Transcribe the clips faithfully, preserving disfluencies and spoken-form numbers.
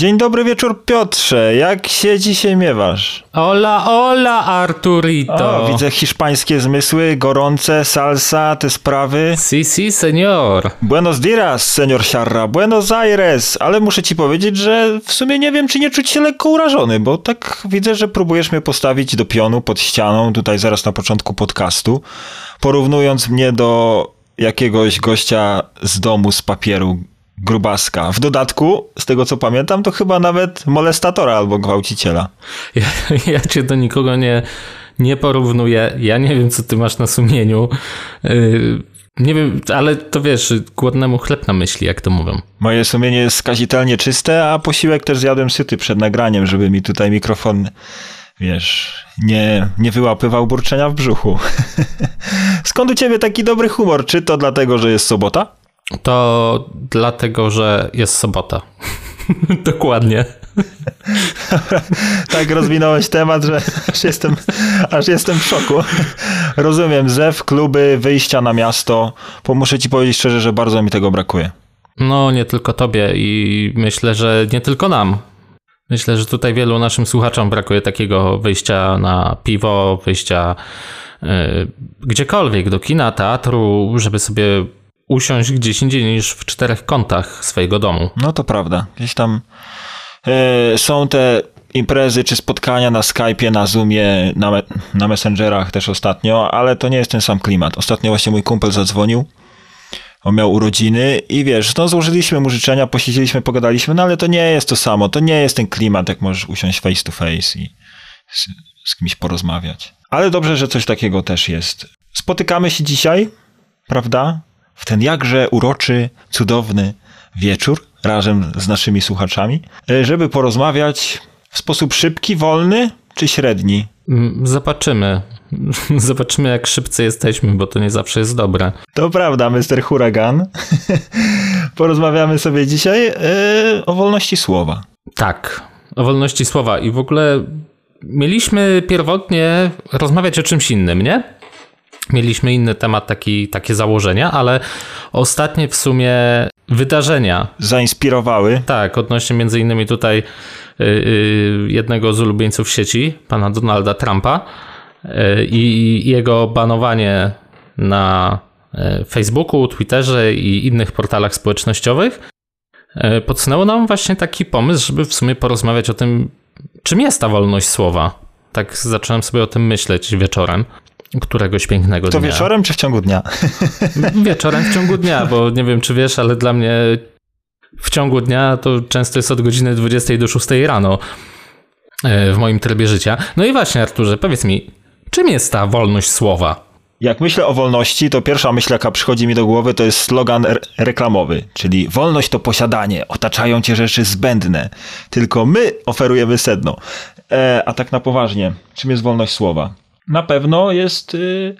Dzień dobry wieczór, Piotrze. Jak się dzisiaj miewasz? Ola, ola, Arturito. O, widzę hiszpańskie zmysły, gorące, salsa, te sprawy. Si, si, señor. Buenos dias, señor Sierra. Buenos Aires. Ale muszę ci powiedzieć, że w sumie nie wiem, czy nie czuć się lekko urażony, bo tak widzę, że próbujesz mnie postawić do pionu pod ścianą, tutaj zaraz na początku podcastu, porównując mnie do jakiegoś gościa z domu z papieru. Grubaska. W dodatku, z tego co pamiętam, to chyba nawet molestatora albo gwałciciela. Ja, ja cię do nikogo nie, nie porównuję. Ja nie wiem, co ty masz na sumieniu. Yy, nie wiem, ale to wiesz, głodnemu chleb na myśli, jak to mówią. Moje sumienie jest skazitelnie czyste, a posiłek też zjadłem syty przed nagraniem, żeby mi tutaj mikrofon, wiesz, nie, nie wyłapywał burczenia w brzuchu. Skąd u ciebie taki dobry humor? Czy to dlatego, że jest sobota? To dlatego, że jest sobota. Dokładnie. Tak rozwinąłeś temat, że aż jestem, aż jestem w szoku. Rozumiem, zew, kluby, wyjścia na miasto. Bo muszę ci powiedzieć szczerze, że bardzo mi tego brakuje. No, nie tylko tobie i myślę, że nie tylko nam. Myślę, że tutaj wielu naszym słuchaczom brakuje takiego wyjścia na piwo, wyjścia yy, gdziekolwiek, do kina, teatru, żeby sobie usiąść gdzieś indziej niż w czterech kątach swojego domu. No to prawda. Gdzieś tam yy, są te imprezy czy spotkania na Skype'ie, na Zoomie, na, me- na Messengerach też ostatnio, ale to nie jest ten sam klimat. Ostatnio właśnie mój kumpel zadzwonił, on miał urodziny i wiesz, no złożyliśmy mu życzenia, posiedzieliśmy, pogadaliśmy, no ale to nie jest to samo, to nie jest ten klimat, jak możesz usiąść face to face i z, z kimś porozmawiać. Ale dobrze, że coś takiego też jest. Spotykamy się dzisiaj, prawda? W ten jakże uroczy, cudowny wieczór razem z naszymi słuchaczami, żeby porozmawiać w sposób szybki, wolny czy średni? Zobaczymy. Zobaczymy, jak szybcy jesteśmy, bo to nie zawsze jest dobre. To prawda, mister Huragan. Porozmawiamy sobie dzisiaj yy, o wolności słowa. Tak, o wolności słowa. I w ogóle mieliśmy pierwotnie rozmawiać o czymś innym, nie? Mieliśmy inny temat, taki, takie założenia, ale ostatnie w sumie wydarzenia zainspirowały. Tak, odnośnie między innymi tutaj yy, jednego z ulubieńców sieci, pana Donalda Trumpa yy, i jego banowanie na Facebooku, Twitterze i innych portalach społecznościowych yy, podsunęło nam właśnie taki pomysł, żeby w sumie porozmawiać o tym, czym jest ta wolność słowa. Tak zacząłem sobie o tym myśleć wieczorem. Któregoś pięknego dnia. To wieczorem czy w ciągu dnia? Wieczorem w ciągu dnia, bo nie wiem, czy wiesz, ale dla mnie w ciągu dnia to często jest od godziny dwudziestej do szóstej rano w moim trybie życia. No i właśnie, Arturze, powiedz mi, czym jest ta wolność słowa? Jak myślę o wolności, to pierwsza myśl, jaka przychodzi mi do głowy, to jest slogan re- reklamowy, czyli wolność to posiadanie, otaczają cię rzeczy zbędne, tylko my oferujemy sedno. E, a tak na poważnie, czym jest wolność słowa? Na pewno jest y,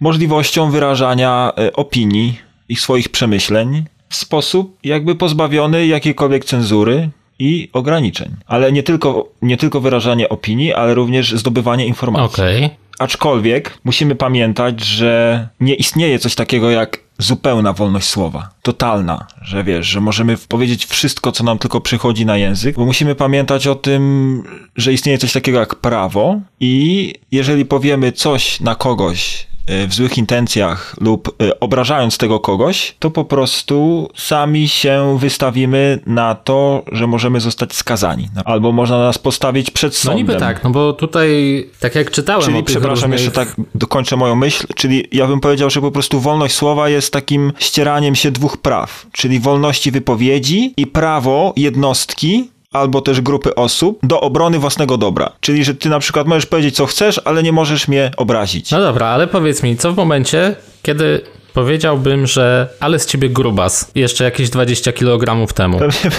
możliwością wyrażania y, opinii i swoich przemyśleń w sposób jakby pozbawiony jakiejkolwiek cenzury i ograniczeń. Ale nie tylko, nie tylko wyrażanie opinii, ale również zdobywanie informacji. Okay. Aczkolwiek musimy pamiętać, że nie istnieje coś takiego jak zupełna wolność słowa, totalna, że wiesz, że możemy powiedzieć wszystko, co nam tylko przychodzi na język, bo musimy pamiętać o tym, że istnieje coś takiego jak prawo i jeżeli powiemy coś na kogoś w złych intencjach lub obrażając tego kogoś, to po prostu sami się wystawimy na to, że możemy zostać skazani. Albo można nas postawić przed sądem. No niby tak, no bo tutaj, tak jak czytałem czyli, o tych przepraszam, różnych... jeszcze tak dokończę moją myśl, czyli ja bym powiedział, że po prostu wolność słowa jest takim ścieraniem się dwóch praw, czyli wolności wypowiedzi i prawo jednostki, albo też grupy osób do obrony własnego dobra. Czyli, że ty na przykład możesz powiedzieć, co chcesz, ale nie możesz mnie obrazić. No dobra, ale powiedz mi, co w momencie, kiedy powiedziałbym, że ale z ciebie grubas, jeszcze jakieś dwadzieścia kilogramów temu. Pewnie,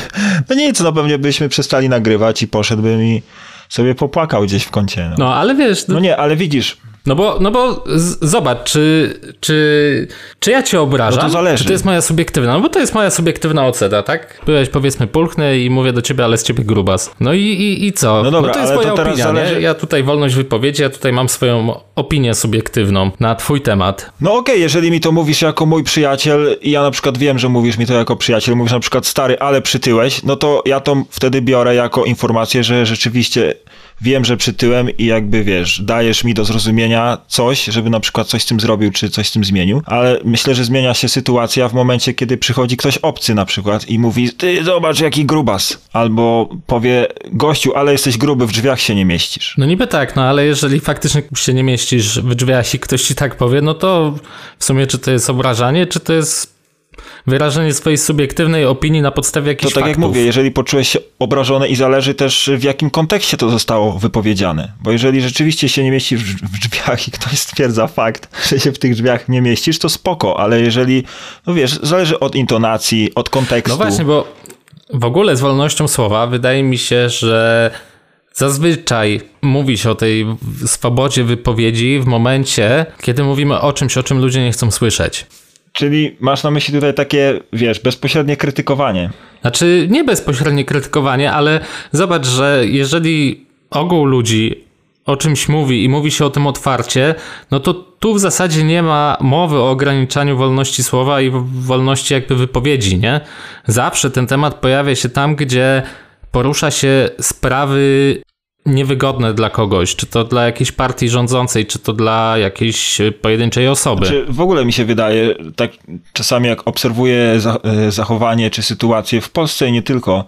no nic, no pewnie byśmy przestali nagrywać i poszedłbym i sobie popłakał gdzieś w kącie. No, no ale wiesz... No nie, ale widzisz, No bo, no bo z, zobacz, czy, czy, czy ja cię obrażam, no to zależy. Czy to jest moja subiektywna, no bo to jest moja subiektywna ocena, tak? Byłeś powiedzmy pulchny i mówię do ciebie, ale z ciebie grubas. No i, i, i co? No, dobra, no to jest ale moja to opinia, zależy... nie? Ja tutaj wolność wypowiedzi, ja tutaj mam swoją opinię subiektywną na twój temat. No okej, okay, jeżeli mi to mówisz jako mój przyjaciel i ja na przykład wiem, że mówisz mi to jako przyjaciel, mówisz na przykład stary, ale przytyłeś, no to ja to wtedy biorę jako informację, że rzeczywiście... Wiem, że przytyłem i jakby, wiesz, dajesz mi do zrozumienia coś, żeby na przykład coś z tym zrobił, czy coś z tym zmienił, ale myślę, że zmienia się sytuacja w momencie, kiedy przychodzi ktoś obcy na przykład i mówi, ty zobacz jaki grubas, albo powie, gościu, ale jesteś gruby, w drzwiach się nie mieścisz. No niby tak, no ale jeżeli faktycznie się nie mieścisz w drzwiach i ktoś ci tak powie, no to w sumie czy to jest obrażanie, czy to jest... wyrażenie swojej subiektywnej opinii na podstawie jakichś faktów. To tak faktów. Jak mówię, jeżeli poczułeś się obrażony i zależy też w jakim kontekście to zostało wypowiedziane. Bo jeżeli rzeczywiście się nie mieścisz w drzwiach i ktoś stwierdza fakt, że się w tych drzwiach nie mieścisz, to spoko, ale jeżeli, no wiesz, zależy od intonacji, od kontekstu. No właśnie, bo w ogóle z wolnością słowa wydaje mi się, że zazwyczaj mówi się o tej swobodzie wypowiedzi w momencie, kiedy mówimy o czymś, o czym ludzie nie chcą słyszeć. Czyli masz na myśli tutaj takie, wiesz, bezpośrednie krytykowanie. Znaczy nie bezpośrednie krytykowanie, ale zobacz, że jeżeli ogół ludzi o czymś mówi i mówi się o tym otwarcie, no to tu w zasadzie nie ma mowy o ograniczaniu wolności słowa i wolności jakby wypowiedzi, nie? Zawsze ten temat pojawia się tam, gdzie porusza się sprawy niewygodne dla kogoś, czy to dla jakiejś partii rządzącej, czy to dla jakiejś pojedynczej osoby. Znaczy, w ogóle mi się wydaje, tak czasami jak obserwuję za- zachowanie czy sytuację w Polsce i nie tylko,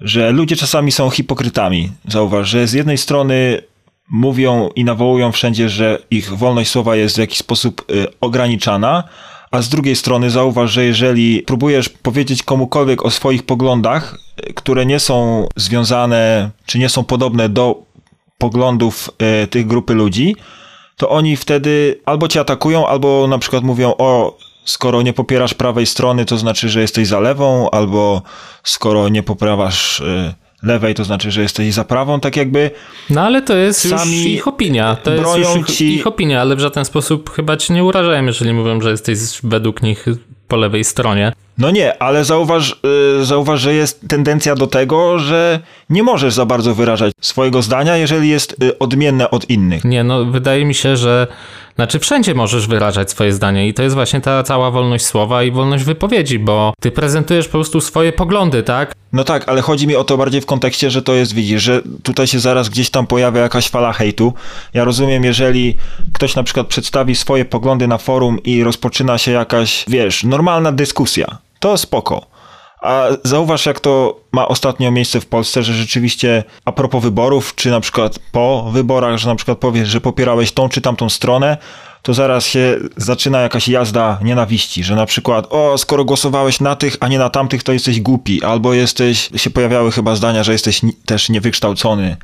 że ludzie czasami są hipokrytami. Zauważ, że z jednej strony mówią i nawołują wszędzie, że ich wolność słowa jest w jakiś sposób y, ograniczana, a z drugiej strony zauważ, że jeżeli próbujesz powiedzieć komukolwiek o swoich poglądach, które nie są związane, czy nie są podobne do poglądów y, tych grupy ludzi, to oni wtedy albo cię atakują, albo na przykład mówią, o, skoro nie popierasz prawej strony, to znaczy, że jesteś za lewą, albo skoro nie poprawasz y, lewej, to znaczy, że jesteś za prawą, tak jakby... No ale to jest sami już ich opinia. To jest już ich, ci... ich opinia, ale w żaden sposób chyba cię nie urażają, jeżeli mówią, że jesteś według nich po lewej stronie. No nie, ale zauważ, zauważ, że jest tendencja do tego, że nie możesz za bardzo wyrażać swojego zdania, jeżeli jest odmienne od innych. Nie, no wydaje mi się, że znaczy wszędzie możesz wyrażać swoje zdanie i to jest właśnie ta cała wolność słowa i wolność wypowiedzi, bo ty prezentujesz po prostu swoje poglądy, tak? No tak, ale chodzi mi o to bardziej w kontekście, że to jest, widzisz, że tutaj się zaraz gdzieś tam pojawia jakaś fala hejtu. Ja rozumiem, jeżeli ktoś na przykład przedstawi swoje poglądy na forum i rozpoczyna się jakaś, wiesz, normalna dyskusja. To spoko. A zauważ, jak to ma ostatnio miejsce w Polsce, że rzeczywiście a propos wyborów, czy na przykład po wyborach, że na przykład powiesz, że popierałeś tą czy tamtą stronę, to zaraz się zaczyna jakaś jazda nienawiści, że na przykład o, skoro głosowałeś na tych, a nie na tamtych, to jesteś głupi, albo jesteś, się pojawiały chyba zdania, że jesteś ni- też niewykształcony.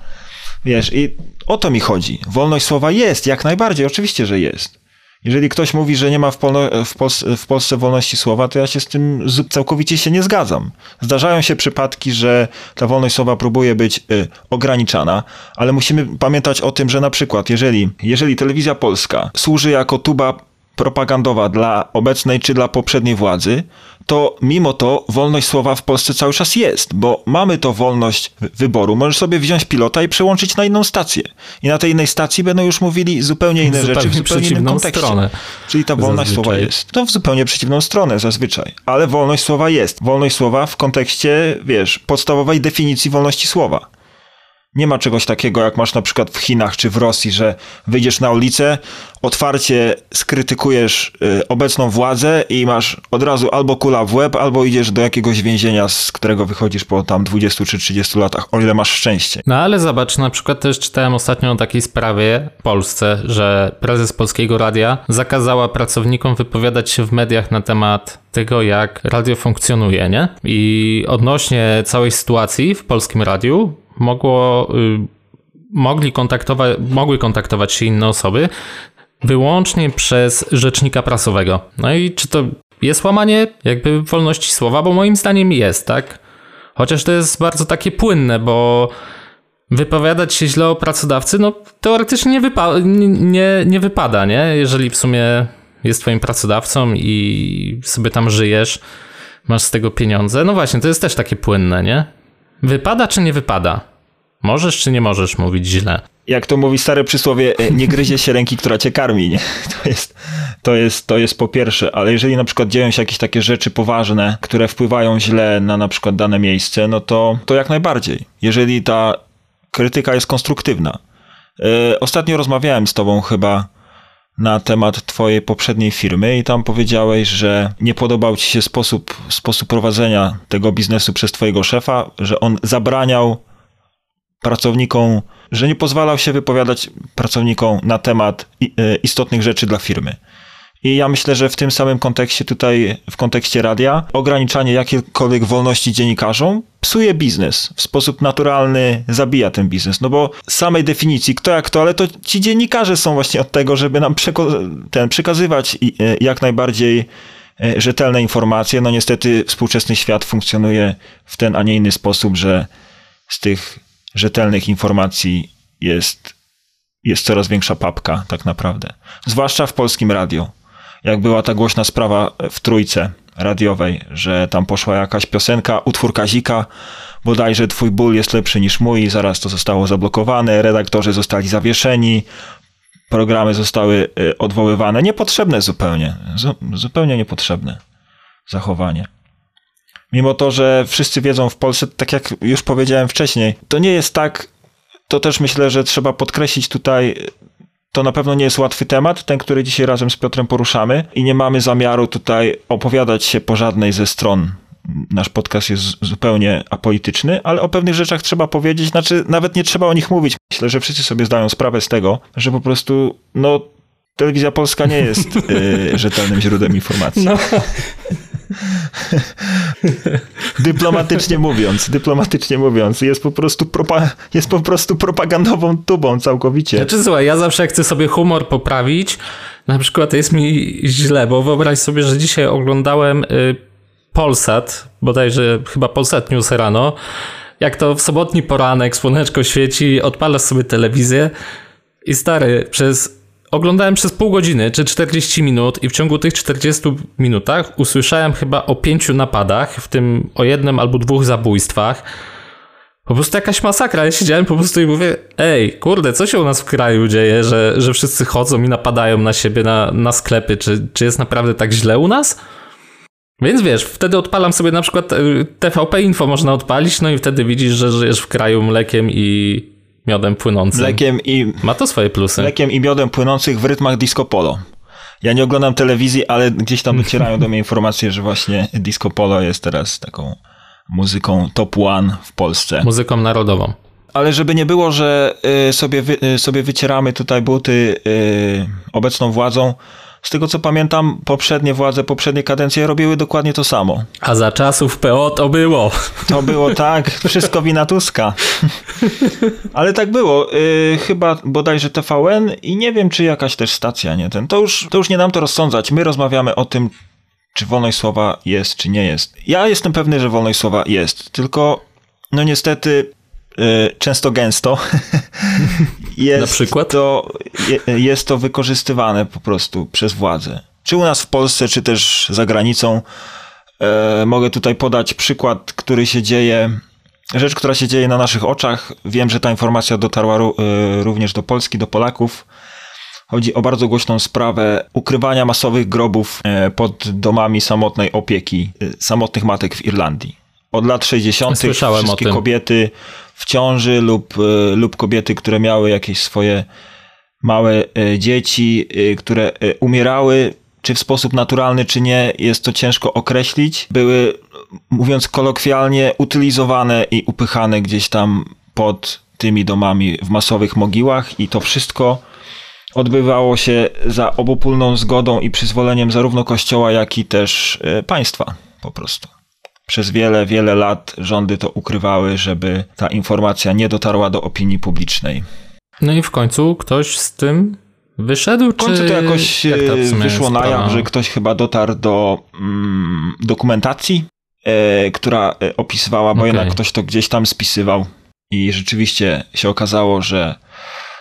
Wiesz, i o to mi chodzi. Wolność słowa jest, jak najbardziej, oczywiście, że jest. Jeżeli ktoś mówi, że nie ma w, Pol- w, Pol- w Polsce wolności słowa, to ja się z tym całkowicie się nie zgadzam. Zdarzają się przypadki, że ta wolność słowa próbuje być y, ograniczana, ale musimy pamiętać o tym, że na przykład jeżeli, jeżeli telewizja polska służy jako tuba propagandowa dla obecnej czy dla poprzedniej władzy, to mimo to wolność słowa w Polsce cały czas jest, bo mamy to wolność wyboru. Możesz sobie wziąć pilota i przełączyć na inną stację. I na tej innej stacji będą już mówili zupełnie inne zupełnie rzeczy w zupełnie innym kontekście. Stronę. Czyli ta wolność zazwyczaj. Słowa jest. To w zupełnie przeciwną stronę zazwyczaj. Ale wolność słowa jest. Wolność słowa w kontekście, wiesz, podstawowej definicji wolności słowa. Nie ma czegoś takiego, jak masz na przykład w Chinach czy w Rosji, że wyjdziesz na ulicę, otwarcie skrytykujesz y, obecną władzę i masz od razu albo kula w łeb, albo idziesz do jakiegoś więzienia, z którego wychodzisz po tam dwudziestu czy trzydziestu latach, o ile masz szczęście. No ale zobacz, na przykład też czytałem ostatnio o takiej sprawie w Polsce, że prezes Polskiego Radia zakazała pracownikom wypowiadać się w mediach na temat tego, jak radio funkcjonuje, nie? I odnośnie całej sytuacji w Polskim Radiu Mogło, mogli kontaktować, mogły kontaktować się inne osoby wyłącznie przez rzecznika prasowego. No i czy to jest łamanie jakby wolności słowa? Bo moim zdaniem jest, tak? Chociaż to jest bardzo takie płynne, bo Wypowiadać się źle o pracodawcy, no teoretycznie nie, wypa- nie, nie wypada, nie? Jeżeli w sumie jest twoim pracodawcą i sobie tam żyjesz, masz z tego pieniądze. No właśnie, to jest też takie płynne, nie? Wypada czy nie wypada? Możesz czy nie możesz mówić źle? Jak to mówi stare przysłowie, nie gryzie się ręki, która cię karmi, nie? To jest, to jest, to jest po pierwsze, ale jeżeli na przykład dzieją się jakieś takie rzeczy poważne, które wpływają źle na na przykład dane miejsce, no to, to jak najbardziej. Jeżeli ta krytyka jest konstruktywna. Yy, ostatnio rozmawiałem z tobą chyba na temat twojej poprzedniej firmy i tam powiedziałeś, że nie podobał ci się sposób, sposób prowadzenia tego biznesu przez twojego szefa, że on zabraniał pracownikom, że nie pozwalał się wypowiadać pracownikom na temat istotnych rzeczy dla firmy. I ja myślę, że w tym samym kontekście tutaj, w kontekście radia, ograniczanie jakiejkolwiek wolności dziennikarzom psuje biznes. W sposób naturalny zabija ten biznes. No bo samej definicji, kto jak to, ale to ci dziennikarze są właśnie od tego, żeby nam przeko- ten, przekazywać i, jak najbardziej rzetelne informacje. No niestety współczesny świat funkcjonuje w ten, a nie inny sposób, że z tych rzetelnych informacji jest, jest coraz większa papka tak naprawdę. Zwłaszcza w Polskim Radiu. Jak była ta głośna sprawa w Trójce radiowej, że tam poszła jakaś piosenka, utwór Kazika, bodajże twój ból jest lepszy niż mój, i zaraz to zostało zablokowane, redaktorzy zostali zawieszeni, programy zostały odwoływane. Niepotrzebne zupełnie, zu- zupełnie niepotrzebne zachowanie. Mimo to, że wszyscy wiedzą w Polsce, tak jak już powiedziałem wcześniej, to nie jest tak, to też myślę, że trzeba podkreślić tutaj, to na pewno nie jest łatwy temat, ten, który dzisiaj razem z Piotrem poruszamy i nie mamy zamiaru tutaj opowiadać się po żadnej ze stron. Nasz podcast jest zupełnie apolityczny, ale o pewnych rzeczach trzeba powiedzieć, znaczy nawet nie trzeba o nich mówić. Myślę, że wszyscy sobie zdają sprawę z tego, że po prostu, no, Telewizja Polska nie jest y, rzetelnym źródłem informacji. No. dyplomatycznie mówiąc, dyplomatycznie mówiąc, jest po prostu, propa- jest po prostu propagandową tubą całkowicie. Znaczy słuchaj, ja zawsze chcę sobie humor poprawić, na przykład jest mi źle, bo wyobraź sobie, że dzisiaj oglądałem y, Polsat, bodajże chyba Polsat News rano, jak to w sobotni poranek, słoneczko świeci, odpalasz sobie telewizję i stary, przez oglądałem przez pół godziny czy czterdzieści minut i w ciągu tych czterdziestu minutach usłyszałem chyba o pięciu napadach, w tym o jednym albo dwóch zabójstwach. Po prostu jakaś masakra. Ja siedziałem po prostu i mówię, ej, kurde, co się u nas w kraju dzieje, że, że wszyscy chodzą i napadają na siebie, na, na sklepy. Czy, czy jest naprawdę tak źle u nas? Więc wiesz, wtedy odpalam sobie na przykład T V P Info można odpalić, no i wtedy widzisz, że żyjesz w kraju mlekiem i miodem płynącym. Mlekiem i, ma to swoje plusy. Mlekiem i miodem płynących w rytmach disco polo. Ja nie oglądam telewizji, ale gdzieś tam docierają do mnie informacje, że właśnie disco polo jest teraz taką muzyką top one w Polsce. Muzyką narodową. Ale żeby nie było, że sobie, wy, sobie wycieramy tutaj buty obecną władzą, z tego co pamiętam, poprzednie władze, poprzednie kadencje robiły dokładnie to samo. A za czasów P O to było. To było tak, wszystko wina Tuska. Ale tak było, yy, chyba bodajże T V N i nie wiem czy jakaś też stacja, nie ten. To już, to już nie nam to rozsądzać, my rozmawiamy o tym, czy wolność słowa jest, czy nie jest. Ja jestem pewny, że wolność słowa jest, tylko no niestety yy, często gęsto jest, na przykład? To, je, jest to wykorzystywane po prostu przez władzę. Czy u nas w Polsce, czy też za granicą. Yy, mogę tutaj podać przykład, który się dzieje... Rzecz, która się dzieje na naszych oczach. Wiem, że ta informacja dotarła również do Polski, do Polaków. Chodzi o bardzo głośną sprawę ukrywania masowych grobów pod domami samotnej opieki, samotnych matek w Irlandii. Od lat sześćdziesiątych wszystkie kobiety w ciąży lub, lub kobiety, które miały jakieś swoje małe dzieci, które umierały, czy w sposób naturalny, czy nie, jest to ciężko określić, były, mówiąc kolokwialnie, utylizowane i upychane gdzieś tam pod tymi domami w masowych mogiłach i to wszystko odbywało się za obopólną zgodą i przyzwoleniem zarówno Kościoła, jak i też państwa po prostu. Przez wiele, wiele lat rządy to ukrywały, żeby ta informacja nie dotarła do opinii publicznej. No i w końcu ktoś z tym wyszedł, w końcu czy... to jakoś jak to wyszło na jaw, że ktoś chyba dotarł do mm, dokumentacji, e, która opisywała, bo okay. Jednak ktoś to gdzieś tam spisywał. I rzeczywiście się okazało, że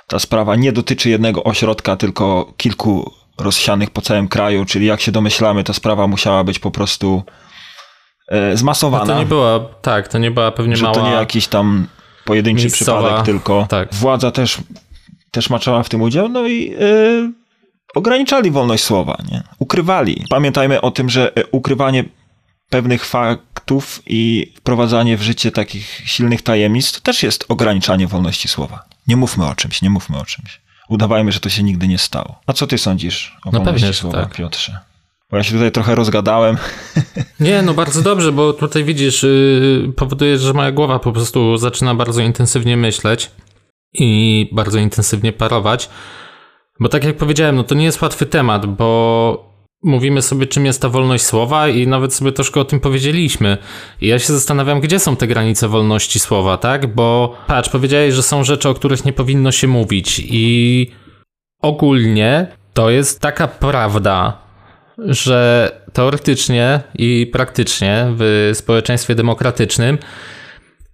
ta sprawa nie dotyczy jednego ośrodka, tylko kilku rozsianych po całym kraju, czyli jak się domyślamy, ta sprawa musiała być po prostu e, zmasowana. No to nie była, tak, to nie była pewnie że mała... Że to nie jakiś tam pojedynczy miejscowa, przypadek, tylko tak. Władza też, też maczała w tym udział, no i e, ograniczali wolność słowa, nie? Ukrywali. Pamiętajmy o tym, że ukrywanie pewnych faktów i wprowadzanie w życie takich silnych tajemnic to też jest ograniczanie wolności słowa. Nie mówmy o czymś, nie mówmy o czymś. Udawajmy, że to się nigdy nie stało. A co ty sądzisz o no wolności pewnie, słowa, tak. Piotrze? Bo ja się tutaj trochę rozgadałem. Nie, no bardzo dobrze, bo tutaj widzisz, yy, powoduje, że moja głowa po prostu zaczyna bardzo intensywnie myśleć i bardzo intensywnie parować. Bo tak jak powiedziałem, no to nie jest łatwy temat, bo mówimy sobie, czym jest ta wolność słowa i nawet sobie troszkę o tym powiedzieliśmy. I ja się zastanawiam, gdzie są te granice wolności słowa, tak? Bo patrz, powiedziałeś, że są rzeczy, o których nie powinno się mówić i ogólnie to jest taka prawda, że teoretycznie i praktycznie w społeczeństwie demokratycznym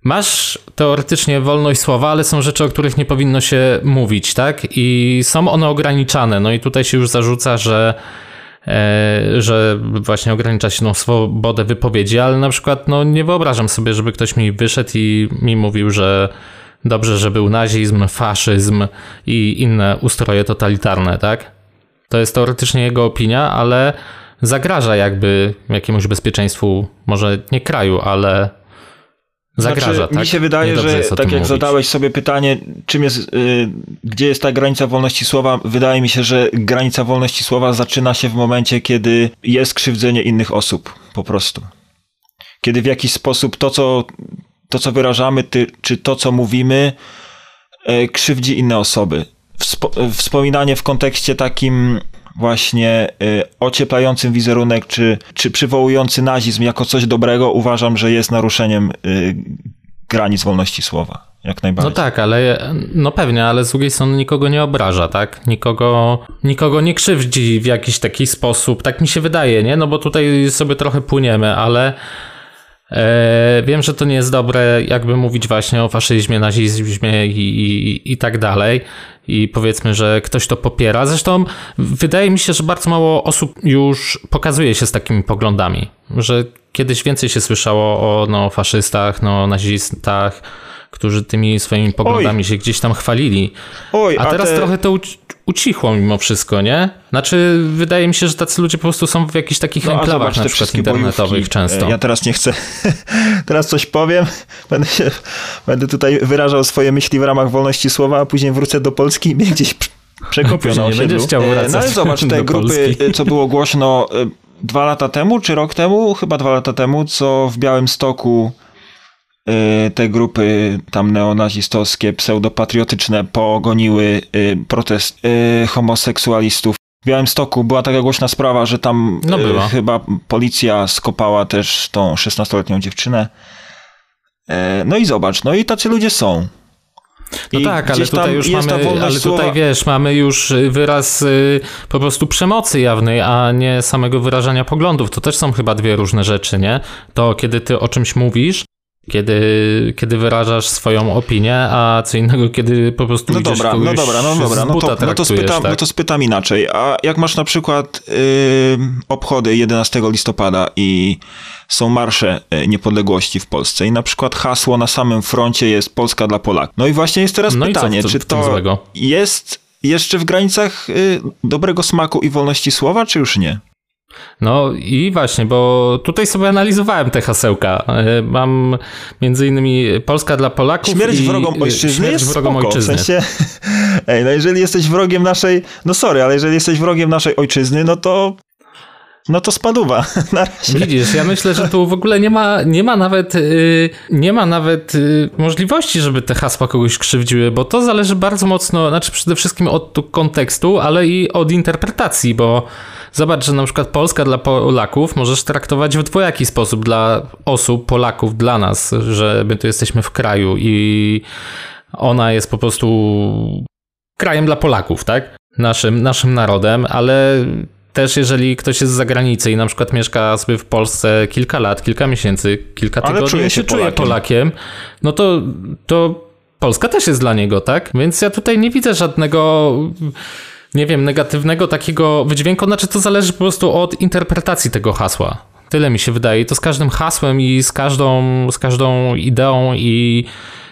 masz teoretycznie wolność słowa, ale są rzeczy, o których nie powinno się mówić, tak? I są one ograniczane. No i tutaj się już zarzuca, że że właśnie ogranicza się tą swobodę wypowiedzi, ale na przykład no, nie wyobrażam sobie, żeby ktoś mi wyszedł i mi mówił, że dobrze, że był nazizm, faszyzm i inne ustroje totalitarne, tak? To jest teoretycznie jego opinia, ale zagraża jakby jakiemuś bezpieczeństwu, może nie kraju, ale zagraża, znaczy, tak? Mi się wydaje, że tak jak mówić. Zadałeś sobie pytanie, czym jest, yy, gdzie jest ta granica wolności słowa, wydaje mi się, że granica wolności słowa zaczyna się w momencie, kiedy jest krzywdzenie innych osób, po prostu. Kiedy w jakiś sposób to, co, to, co wyrażamy, ty, czy to, co mówimy, yy, krzywdzi inne osoby. Wspo wspominanie w kontekście takim właśnie y, ocieplającym wizerunek, czy, czy przywołujący nazizm jako coś dobrego, uważam, że jest naruszeniem y, granic wolności słowa. Jak najbardziej. No tak, ale no pewnie, ale z drugiej strony nikogo nie obraża, tak? Nikogo, nikogo nie krzywdzi w jakiś taki sposób. Tak mi się wydaje, nie? No bo tutaj sobie trochę płyniemy, ale y, wiem, że to nie jest dobre, jakby mówić właśnie o faszyzmie, nazizmie i, i, i tak dalej. I powiedzmy, że ktoś to popiera. Zresztą wydaje mi się, że bardzo mało osób już pokazuje się z takimi poglądami, że kiedyś więcej się słyszało o no, faszystach, no, nazistach, którzy tymi swoimi poglądami Oj. się gdzieś tam chwalili. Oj, a, a teraz te... trochę to ucichło mimo wszystko, nie? Znaczy wydaje mi się, że tacy ludzie po prostu są w jakichś takich no, enklawach na przykład internetowych bojówki. Często. Ja teraz nie chcę, teraz coś powiem, będę, się, będę tutaj wyrażał swoje myśli w ramach wolności słowa, a później wrócę do Polski i mnie gdzieś przekopią na osiedlu. No ale zobacz, te grupy, Polski. Co było głośno dwa lata temu, czy rok temu, chyba dwa lata temu, co w Białymstoku te grupy tam neonazistowskie, pseudopatriotyczne pogoniły protest homoseksualistów. W Białymstoku była taka głośna sprawa, że tam no chyba policja skopała też tą szesnastoletnią dziewczynę. No i zobacz, no i tacy ludzie są. No I tak, ale tutaj już mamy, ale słowa... tutaj wiesz, mamy już wyraz y, po prostu przemocy jawnej, a nie samego wyrażania poglądów. To też są chyba dwie różne rzeczy, nie? To kiedy ty o czymś mówisz, Kiedy, kiedy wyrażasz swoją opinię, a co innego, kiedy po prostu no idziesz dobra, no dobra, no dobra, no to, no, to spytam, tak? no to spytam inaczej. A jak masz na przykład yy, obchody jedenastego listopada i są marsze niepodległości w Polsce i na przykład hasło na samym froncie jest Polska dla Polaków. No i właśnie jest teraz no pytanie, co, co, czy to złego? Jest jeszcze w granicach yy, dobrego smaku i wolności słowa, czy już nie? No i właśnie, bo tutaj sobie analizowałem te hasełka. Mam między innymi Polska dla Polaków. Śmierć i wrogom ojczyzny śmierć jest wrogom spoko, ojczyzny. W sensie, ej, no jeżeli jesteś wrogiem naszej, no sorry, ale jeżeli jesteś wrogiem naszej ojczyzny, no to no to spaduwa. Na razie. Widzisz, ja myślę, że tu w ogóle nie ma, nie ma nawet, yy, nie ma nawet yy, możliwości, żeby te hasła kogoś krzywdziły, bo to zależy bardzo mocno, znaczy przede wszystkim od kontekstu, ale i od interpretacji, bo zobacz, że na przykład Polska dla Polaków możesz traktować w dwojaki sposób dla osób, Polaków, dla nas, że my tu jesteśmy w kraju i ona jest po prostu krajem dla Polaków, tak? Naszym, naszym narodem, ale też jeżeli ktoś jest z zagranicy i na przykład mieszka sobie w Polsce kilka lat, kilka miesięcy, kilka tygodni i się czuje Polakiem, no to, to Polska też jest dla niego, tak? Więc ja tutaj nie widzę żadnego... nie wiem, negatywnego takiego wydźwięku, znaczy to zależy po prostu od interpretacji tego hasła. Tyle mi się wydaje. I to z każdym hasłem i z każdą, z każdą ideą i,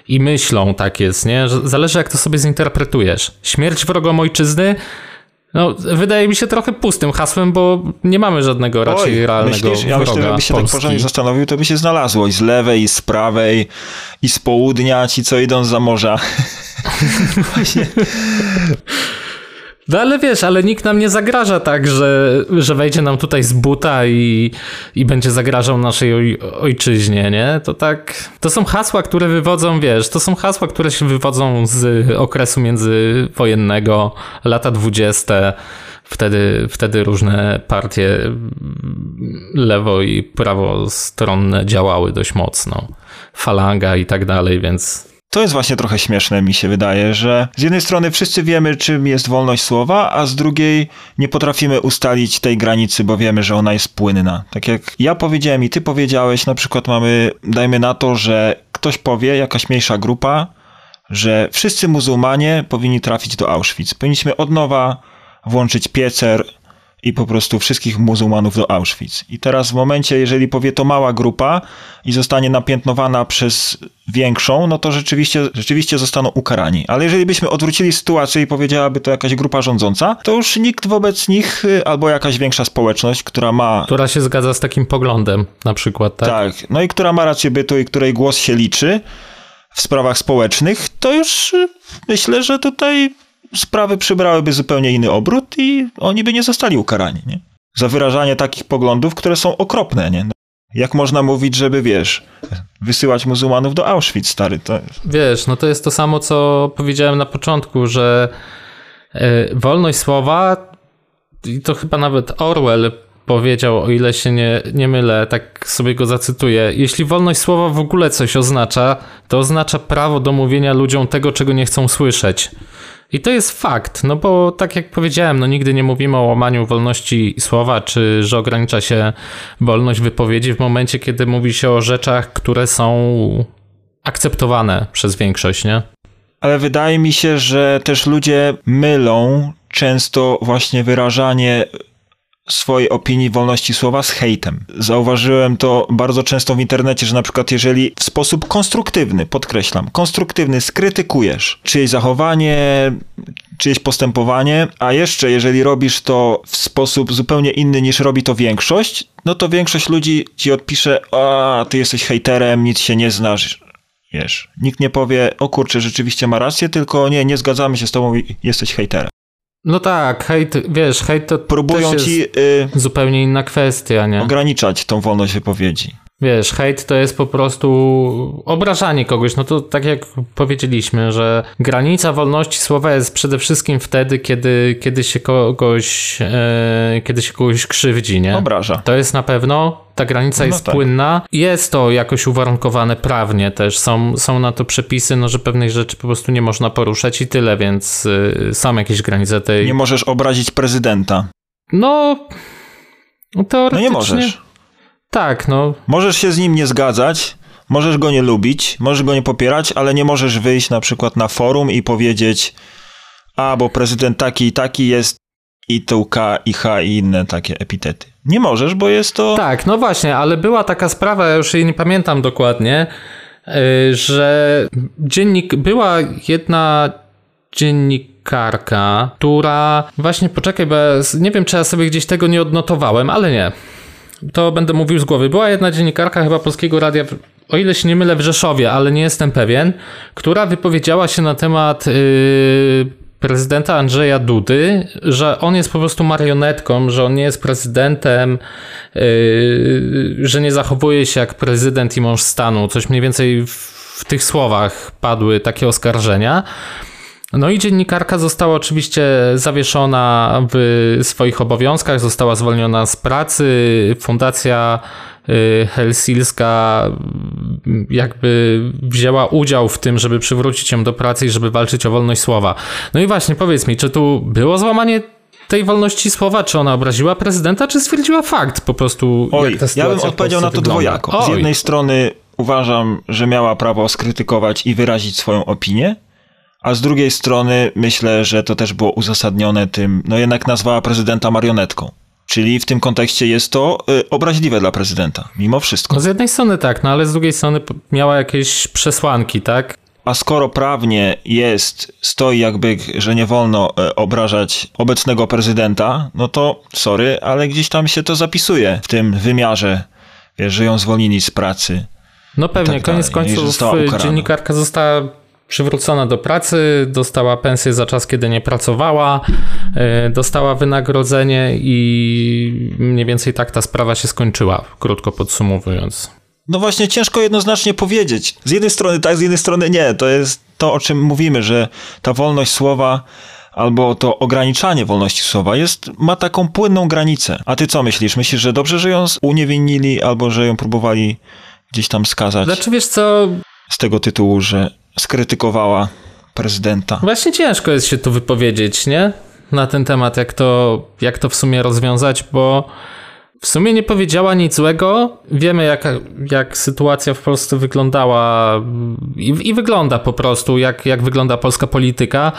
i myślą tak jest, nie? Zależy jak to sobie zinterpretujesz. Śmierć wrogom ojczyzny, no wydaje mi się trochę pustym hasłem, bo nie mamy żadnego raczej Oj, realnego myślisz? wroga. Ja myślę, że jakby się Polski tak porządnie zastanowił, to by się znalazło i z lewej, i z prawej, i z południa, ci co idą za morza. Właśnie... No ale wiesz, ale nikt nam nie zagraża tak, że, że wejdzie nam tutaj z buta i, i będzie zagrażał naszej oj, ojczyźnie, nie? To tak, to są hasła, które wywodzą, wiesz, to są hasła, które się wywodzą z okresu międzywojennego, lata dwudzieste, wtedy, wtedy różne partie lewo i prawostronne działały dość mocno, falanga i tak dalej, więc... To jest właśnie trochę śmieszne, mi się wydaje, że z jednej strony wszyscy wiemy, czym jest wolność słowa, a z drugiej nie potrafimy ustalić tej granicy, bo wiemy, że ona jest płynna. Tak jak ja powiedziałem i ty powiedziałeś, na przykład mamy, dajmy na to, że ktoś powie, jakaś mniejsza grupa, że wszyscy muzułmanie powinni trafić do Auschwitz. Powinniśmy od nowa włączyć piecer i po prostu wszystkich muzułmanów do Auschwitz. I teraz w momencie, jeżeli powie to mała grupa i zostanie napiętnowana przez większą, no to rzeczywiście, rzeczywiście zostaną ukarani. Ale jeżeli byśmy odwrócili sytuację i powiedziałaby to jakaś grupa rządząca, to już nikt wobec nich, albo jakaś większa społeczność, która ma... Która się zgadza z takim poglądem na przykład, tak? Tak, no i która ma rację bytu i której głos się liczy w sprawach społecznych, to już myślę, że tutaj... sprawy przybrałyby zupełnie inny obrót i oni by nie zostali ukarani, nie? Za wyrażanie takich poglądów, które są okropne, nie? Jak można mówić, żeby, wiesz, wysyłać muzułmanów do Auschwitz, stary? To... Wiesz, no to jest to samo, co powiedziałem na początku, że yy, wolność słowa, i to chyba nawet Orwell powiedział, o ile się nie, nie mylę, tak sobie go zacytuję. Jeśli wolność słowa w ogóle coś oznacza, to oznacza prawo do mówienia ludziom tego, czego nie chcą słyszeć. I to jest fakt, no bo tak jak powiedziałem, no nigdy nie mówimy o łamaniu wolności słowa, czy że ogranicza się wolność wypowiedzi w momencie, kiedy mówi się o rzeczach, które są akceptowane przez większość, nie? Ale wydaje mi się, że też ludzie mylą często właśnie wyrażanie swojej opinii wolności słowa z hejtem. Zauważyłem to bardzo często w internecie, że na przykład jeżeli w sposób konstruktywny, podkreślam, konstruktywny skrytykujesz czyjeś zachowanie, czyjeś postępowanie, a jeszcze jeżeli robisz to w sposób zupełnie inny niż robi to większość, no to większość ludzi ci odpisze, a ty jesteś hejterem, nic się nie znasz. Wiesz, nikt nie powie, o kurczę, rzeczywiście ma rację, tylko nie, nie zgadzamy się z tobą i jesteś hejterem. No tak, hejt, wiesz, hejt to próbują też ci, jest yy, zupełnie inna kwestia, nie? Ograniczać tą wolność wypowiedzi. Wiesz, hejt to jest po prostu obrażanie kogoś, no to tak jak powiedzieliśmy, że granica wolności słowa jest przede wszystkim wtedy, kiedy, kiedy się kogoś yy, kiedy się kogoś krzywdzi, nie? Obraża. To jest na pewno, ta granica no jest tak płynna. Jest to jakoś uwarunkowane prawnie też, są, są na to przepisy, no że pewnych rzeczy po prostu nie można poruszać i tyle, więc yy, są jakieś granice tej... Nie możesz obrazić prezydenta. No, teoretycznie... No nie możesz. Tak, no. Możesz się z nim nie zgadzać, możesz go nie lubić, możesz go nie popierać, ale nie możesz wyjść na przykład na forum i powiedzieć, a bo prezydent taki i taki jest i to K, i H i inne takie epitety. Nie możesz, bo jest to... Tak, no właśnie, ale była taka sprawa, ja już jej nie pamiętam dokładnie, że dziennik, była jedna dziennik karka, która... Właśnie, poczekaj, bo nie wiem, czy ja sobie gdzieś tego nie odnotowałem, ale nie. To będę mówił z głowy. Była jedna dziennikarka chyba Polskiego Radia, o ile się nie mylę, w Rzeszowie, ale nie jestem pewien, która wypowiedziała się na temat yy, prezydenta Andrzeja Dudy, że on jest po prostu marionetką, że on nie jest prezydentem, yy, że nie zachowuje się jak prezydent i mąż stanu. Coś mniej więcej w, w tych słowach padły takie oskarżenia. No i dziennikarka została oczywiście zawieszona w swoich obowiązkach, została zwolniona z pracy. Fundacja Helsińska jakby wzięła udział w tym, żeby przywrócić ją do pracy i żeby walczyć o wolność słowa. No i właśnie powiedz mi, czy tu było złamanie tej wolności słowa, czy ona obraziła prezydenta, czy stwierdziła fakt po prostu, Oj, jak ta sytuacja ja bym odpowiedział na to wygląda. dwojako. Oj. Z jednej strony uważam, że miała prawo skrytykować i wyrazić swoją opinię, a z drugiej strony myślę, że to też było uzasadnione tym, no jednak nazwała prezydenta marionetką. Czyli w tym kontekście jest to y, obraźliwe dla prezydenta, mimo wszystko. No z jednej strony tak, no ale z drugiej strony miała jakieś przesłanki, tak? A skoro prawnie jest, stoi jakby, że nie wolno y, obrażać obecnego prezydenta, no to sorry, ale gdzieś tam się to zapisuje w tym wymiarze, wiesz, że ją zwolnili z pracy. No pewnie, tak koniec końców dziennikarka została przywrócona do pracy, dostała pensję za czas, kiedy nie pracowała, dostała wynagrodzenie i mniej więcej tak ta sprawa się skończyła, krótko podsumowując. No właśnie, ciężko jednoznacznie powiedzieć. Z jednej strony tak, z jednej strony nie. To jest to, o czym mówimy, że ta wolność słowa albo to ograniczanie wolności słowa jest, ma taką płynną granicę. A ty co myślisz? Myślisz, że dobrze, że ją uniewinnili albo że ją próbowali gdzieś tam skazać? Znaczy wiesz co... Z tego tytułu, że skrytykowała prezydenta. Właśnie ciężko jest się tu wypowiedzieć, nie? Na ten temat, jak to, jak to w sumie rozwiązać, bo w sumie nie powiedziała nic złego. Wiemy, jak, jak sytuacja w Polsce wyglądała i, i wygląda po prostu, jak, jak wygląda polska polityka.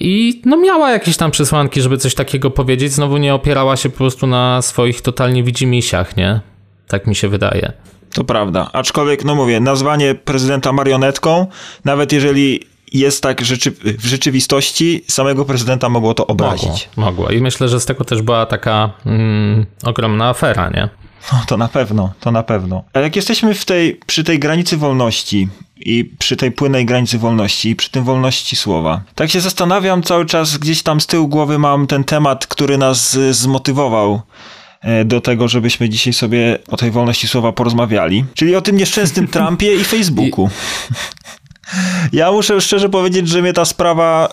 I no miała jakieś tam przesłanki, żeby coś takiego powiedzieć. Znowu nie opierała się po prostu na swoich totalnie widzimisiach, nie? Tak mi się wydaje. To prawda, aczkolwiek, no mówię, nazwanie prezydenta marionetką, nawet jeżeli jest tak rzeczy, w rzeczywistości, samego prezydenta mogło to obrazić. Mogło, mogło. I myślę, że z tego też była taka mm, ogromna afera, nie? No to na pewno, to na pewno. A jak jesteśmy w tej, przy tej granicy wolności i przy tej płynnej granicy wolności i przy tym wolności słowa, tak się zastanawiam cały czas, gdzieś tam z tyłu głowy mam ten temat, który nas zmotywował do tego, żebyśmy dzisiaj sobie o tej wolności słowa porozmawiali. Czyli o tym nieszczęsnym Trumpie i Facebooku. Ja muszę szczerze powiedzieć, że mnie ta sprawa,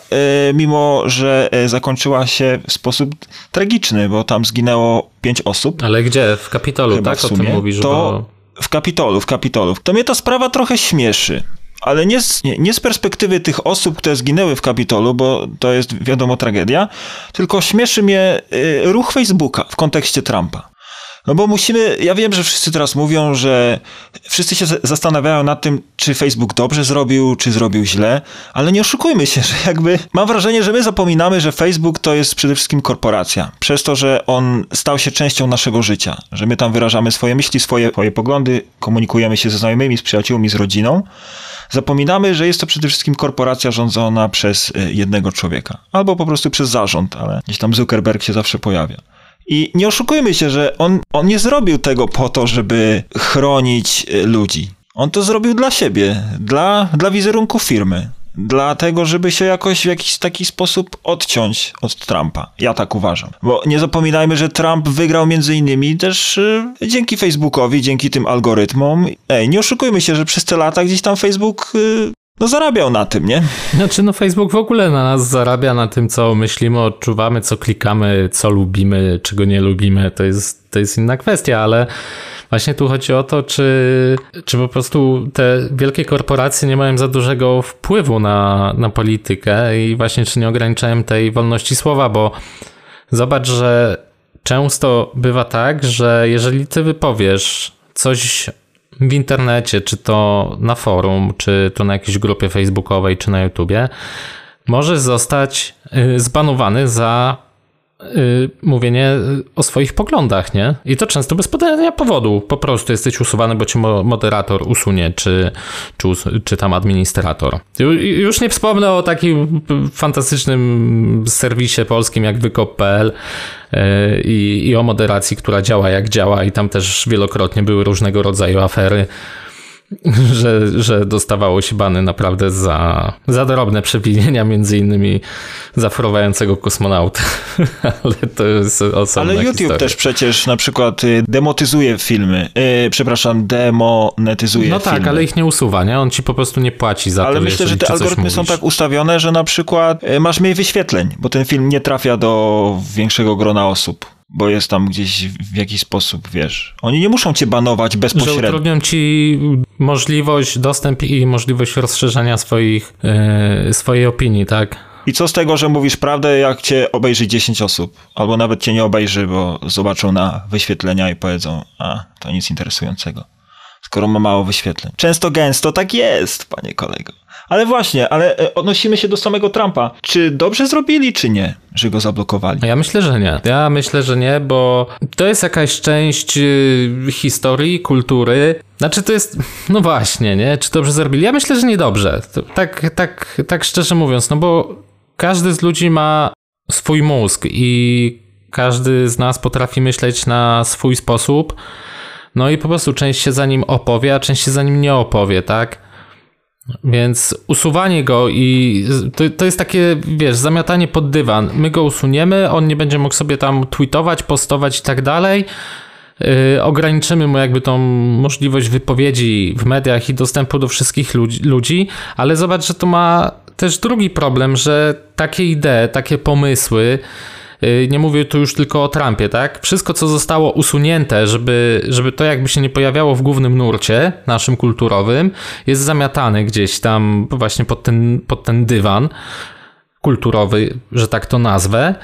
mimo że zakończyła się w sposób tragiczny, bo tam zginęło pięć osób. Ale gdzie? W Kapitolu, chyba tak? W sumie, o tym mówisz, to bo... w Kapitolu, w Kapitolu. To mnie ta sprawa trochę śmieszy. Ale nie z, nie, nie z perspektywy tych osób, które zginęły w Kapitolu, bo to jest wiadomo tragedia, tylko śmieszy mnie y, ruch Facebooka w kontekście Trumpa. No bo musimy, ja wiem, że wszyscy teraz mówią, że wszyscy się zastanawiają nad tym, czy Facebook dobrze zrobił, czy zrobił źle, ale nie oszukujmy się, że jakby mam wrażenie, że my zapominamy, że Facebook to jest przede wszystkim korporacja. Przez to, że on stał się częścią naszego życia, że my tam wyrażamy swoje myśli, swoje, swoje poglądy, komunikujemy się ze znajomymi, z przyjaciółmi, z rodziną. Zapominamy, że jest to przede wszystkim korporacja rządzona przez jednego człowieka. Albo po prostu przez zarząd, ale gdzieś tam Zuckerberg się zawsze pojawia. I nie oszukujmy się, że on, on nie zrobił tego po to, żeby chronić ludzi. On to zrobił dla siebie, dla, dla wizerunku firmy. Dlatego, żeby się jakoś w jakiś taki sposób odciąć od Trumpa. Ja tak uważam. Bo nie zapominajmy, że Trump wygrał między innymi też y, dzięki Facebookowi, dzięki tym algorytmom. Ej, nie oszukujmy się, że przez te lata gdzieś tam Facebook y, no zarabiał na tym, nie? Znaczy no Facebook w ogóle na nas zarabia, na tym co myślimy, odczuwamy, co klikamy, co lubimy, czego nie lubimy. To jest, to jest inna kwestia, ale... Właśnie tu chodzi o to, czy, czy po prostu te wielkie korporacje nie mają za dużego wpływu na, na politykę i właśnie czy nie ograniczają tej wolności słowa, bo zobacz, że często bywa tak, że jeżeli ty wypowiesz coś w internecie, czy to na forum, czy to na jakiejś grupie facebookowej, czy na YouTubie, możesz zostać zbanowany za... Yy, mówienie o swoich poglądach, nie? I to często bez podania powodu. Po prostu jesteś usuwany, bo cię moderator usunie, czy, czy, czy tam administrator. Już nie wspomnę o takim fantastycznym serwisie polskim jak wykop kropka p l yy, i, i o moderacji, która działa jak działa i tam też wielokrotnie były różnego rodzaju afery, że, że dostawało się bany naprawdę za, za drobne przewinienia, między innymi za fruwającego kosmonauta. Ale to jest osobna Ale YouTube historia. Też przecież na przykład demotyzuje filmy. Yy, przepraszam, demonetyzuje No tak, filmy. Ale ich nie usuwa, nie? On ci po prostu nie płaci za ale to, Ale myślę, że te algorytmy są tak ustawione, że na przykład masz mniej wyświetleń, bo ten film nie trafia do większego grona osób. Bo jest tam gdzieś w jakiś sposób, wiesz, oni nie muszą cię banować bezpośrednio. Że utrudnią ci możliwość, dostęp i możliwość rozszerzania swoich, yy, swojej opinii, tak? I co z tego, że mówisz prawdę, jak cię obejrzy dziesięć osób? Albo nawet cię nie obejrzy, bo zobaczą na wyświetlenia i powiedzą, a, to nic interesującego, skoro ma mało wyświetleń. Często gęsto tak jest, panie kolego. Ale właśnie, ale odnosimy się do samego Trumpa. Czy dobrze zrobili, czy nie, że go zablokowali? Ja myślę, że nie. Ja myślę, że nie, bo to jest jakaś część historii, kultury. Znaczy to jest, no właśnie, nie? Czy dobrze zrobili? Ja myślę, że niedobrze. Tak, tak, tak szczerze mówiąc, no bo każdy z ludzi ma swój mózg i każdy z nas potrafi myśleć na swój sposób. No i po prostu część się za nim opowie, a część się za nim nie opowie, tak? Więc usuwanie go i to, to jest takie, wiesz, zamiatanie pod dywan. My go usuniemy, on nie będzie mógł sobie tam tweetować, postować i tak dalej. Yy, ograniczymy mu jakby tą możliwość wypowiedzi w mediach i dostępu do wszystkich ludzi, ludzi, ale zobacz, że to ma też drugi problem, że takie idee, takie pomysły, nie mówię tu już tylko o Trumpie, tak? Wszystko, co zostało usunięte, żeby, żeby to jakby się nie pojawiało w głównym nurcie naszym kulturowym, jest zamiatane gdzieś tam właśnie pod ten, pod ten dywan kulturowy, że tak to nazwę.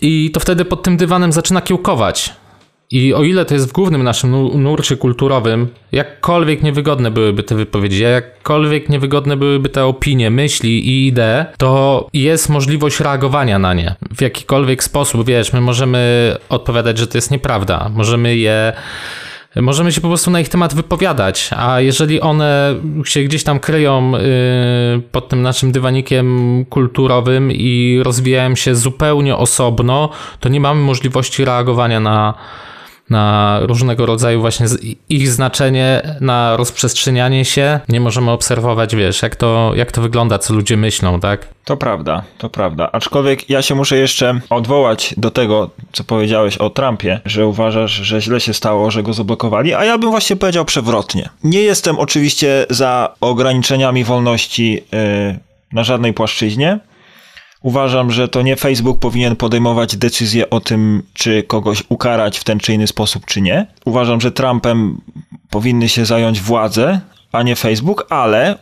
I to wtedy pod tym dywanem zaczyna kiełkować. I o ile to jest w głównym naszym nurcie kulturowym, jakkolwiek niewygodne byłyby te wypowiedzi, jakkolwiek niewygodne byłyby te opinie, myśli i idee, to jest możliwość reagowania na nie w jakikolwiek sposób. Wiesz, my możemy odpowiadać, że to jest nieprawda, możemy je, możemy się po prostu na ich temat wypowiadać, a jeżeli one się gdzieś tam kryją pod tym naszym dywanikiem kulturowym i rozwijają się zupełnie osobno, to nie mamy możliwości reagowania na na różnego rodzaju właśnie ich znaczenie, na rozprzestrzenianie się. Nie możemy obserwować, wiesz, jak to, jak to wygląda, co ludzie myślą, tak? To prawda, to prawda. Aczkolwiek ja się muszę jeszcze odwołać do tego, co powiedziałeś o Trumpie, że uważasz, że źle się stało, że go zablokowali, a ja bym właśnie powiedział przewrotnie. Nie jestem oczywiście za ograniczeniami wolności yy, na żadnej płaszczyźnie. Uważam, że to nie Facebook powinien podejmować decyzję o tym, czy kogoś ukarać w ten czy inny sposób, czy nie. Uważam, że Trumpem powinny się zająć władze, a nie Facebook, ale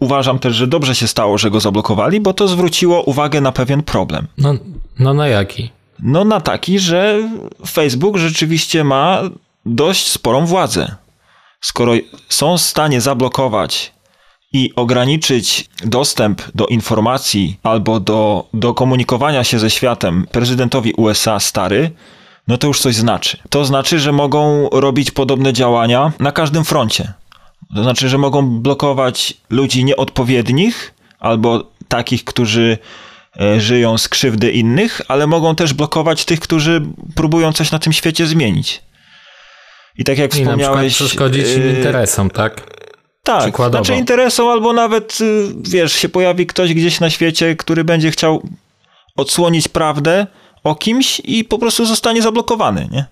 uważam też, że dobrze się stało, że go zablokowali, bo to zwróciło uwagę na pewien problem. No, no na jaki? No na taki, że Facebook rzeczywiście ma dość sporą władzę. Skoro są w stanie zablokować i ograniczyć dostęp do informacji albo do, do komunikowania się ze światem prezydentowi U S A stary, no to już coś znaczy. To znaczy, że mogą robić podobne działania na każdym froncie. To znaczy, że mogą blokować ludzi nieodpowiednich albo takich, którzy żyją z krzywdy innych, ale mogą też blokować tych, którzy próbują coś na tym świecie zmienić. I tak jak I wspomniałeś... na przykład przeszkodzić im interesom, tak? Tak, znaczy interesom, albo nawet, wiesz, się pojawi ktoś gdzieś na świecie, który będzie chciał odsłonić prawdę o kimś i po prostu zostanie zablokowany, nie?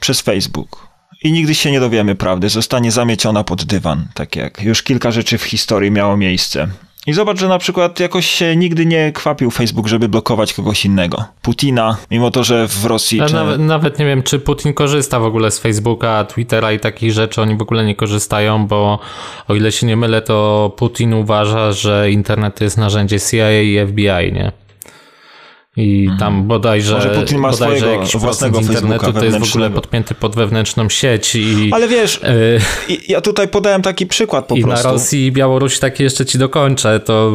Przez Facebook. I nigdy się nie dowiemy prawdy, zostanie zamieciona pod dywan, tak jak już kilka rzeczy w historii miało miejsce. I zobacz, że na przykład jakoś się nigdy nie kwapił Facebook, żeby blokować kogoś innego. Putina, mimo to, że w Rosji... Czy... Nawet, nawet nie wiem, czy Putin korzysta w ogóle z Facebooka, Twittera i takich rzeczy. Oni w ogóle nie korzystają, bo o ile się nie mylę, to Putin uważa, że internet to jest narzędzie C I A i F B I, nie? I mhm. tam bodajże... Może Putin ma bodajże swojego jakiś własnego internetu, to jest w ogóle podpięty pod wewnętrzną sieć i... Ale wiesz, y- ja tutaj podałem taki przykład po i prostu. I na Rosji i Białorusi takie jeszcze ci dokończę, to...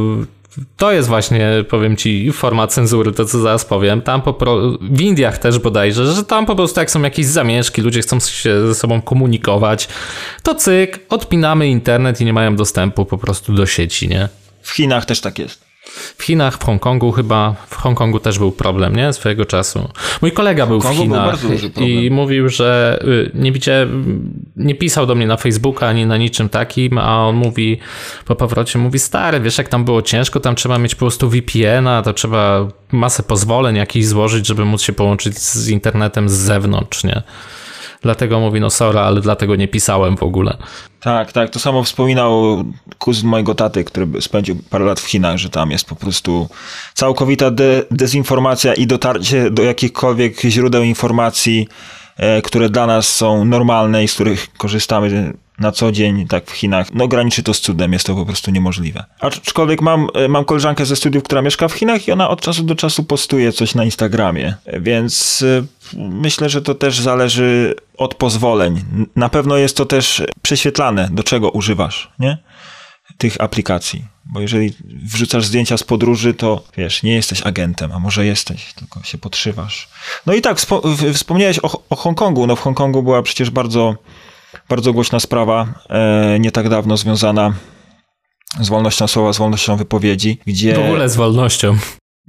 To jest właśnie, powiem ci, forma cenzury, to co zaraz powiem. Tam po pro... W Indiach też bodajże, że tam po prostu jak są jakieś zamieszki, ludzie chcą się ze sobą komunikować, to cyk, odpinamy internet i nie mają dostępu po prostu do sieci, nie? W Chinach też tak jest. W Chinach, w Hongkongu chyba, w Hongkongu też był problem, nie? Swojego czasu. Mój kolega był w Chinach i mówił, że nie widzicie, nie pisał do mnie na Facebooka ani na niczym takim, a on mówi po powrocie, mówi stary, wiesz jak tam było ciężko, tam trzeba mieć po prostu V P N a, to trzeba masę pozwoleń jakichś złożyć, żeby móc się połączyć z internetem z zewnątrz, nie? Dlatego mówi, no sorry, ale dlatego nie pisałem w ogóle. Tak, tak, to samo wspominał kuzyn mojego taty, który spędził parę lat w Chinach, że tam jest po prostu całkowita de- dezinformacja i dotarcie do jakichkolwiek źródeł informacji, e, które dla nas są normalne i z których korzystamy na co dzień, tak w Chinach, no graniczy to z cudem, jest to po prostu niemożliwe. Aczkolwiek mam, mam koleżankę ze studiów, która mieszka w Chinach i ona od czasu do czasu postuje coś na Instagramie, więc myślę, że to też zależy od pozwoleń. Na pewno jest to też prześwietlane, do czego używasz, nie? Tych aplikacji, bo jeżeli wrzucasz zdjęcia z podróży, to wiesz, nie jesteś agentem, a może jesteś, tylko się podszywasz. No i tak, wspo- wspomniałeś o, o Hongkongu, no w Hongkongu była przecież bardzo, bardzo głośna sprawa, e, nie tak dawno związana z wolnością słowa, z wolnością wypowiedzi, gdzie... W ogóle z wolnością.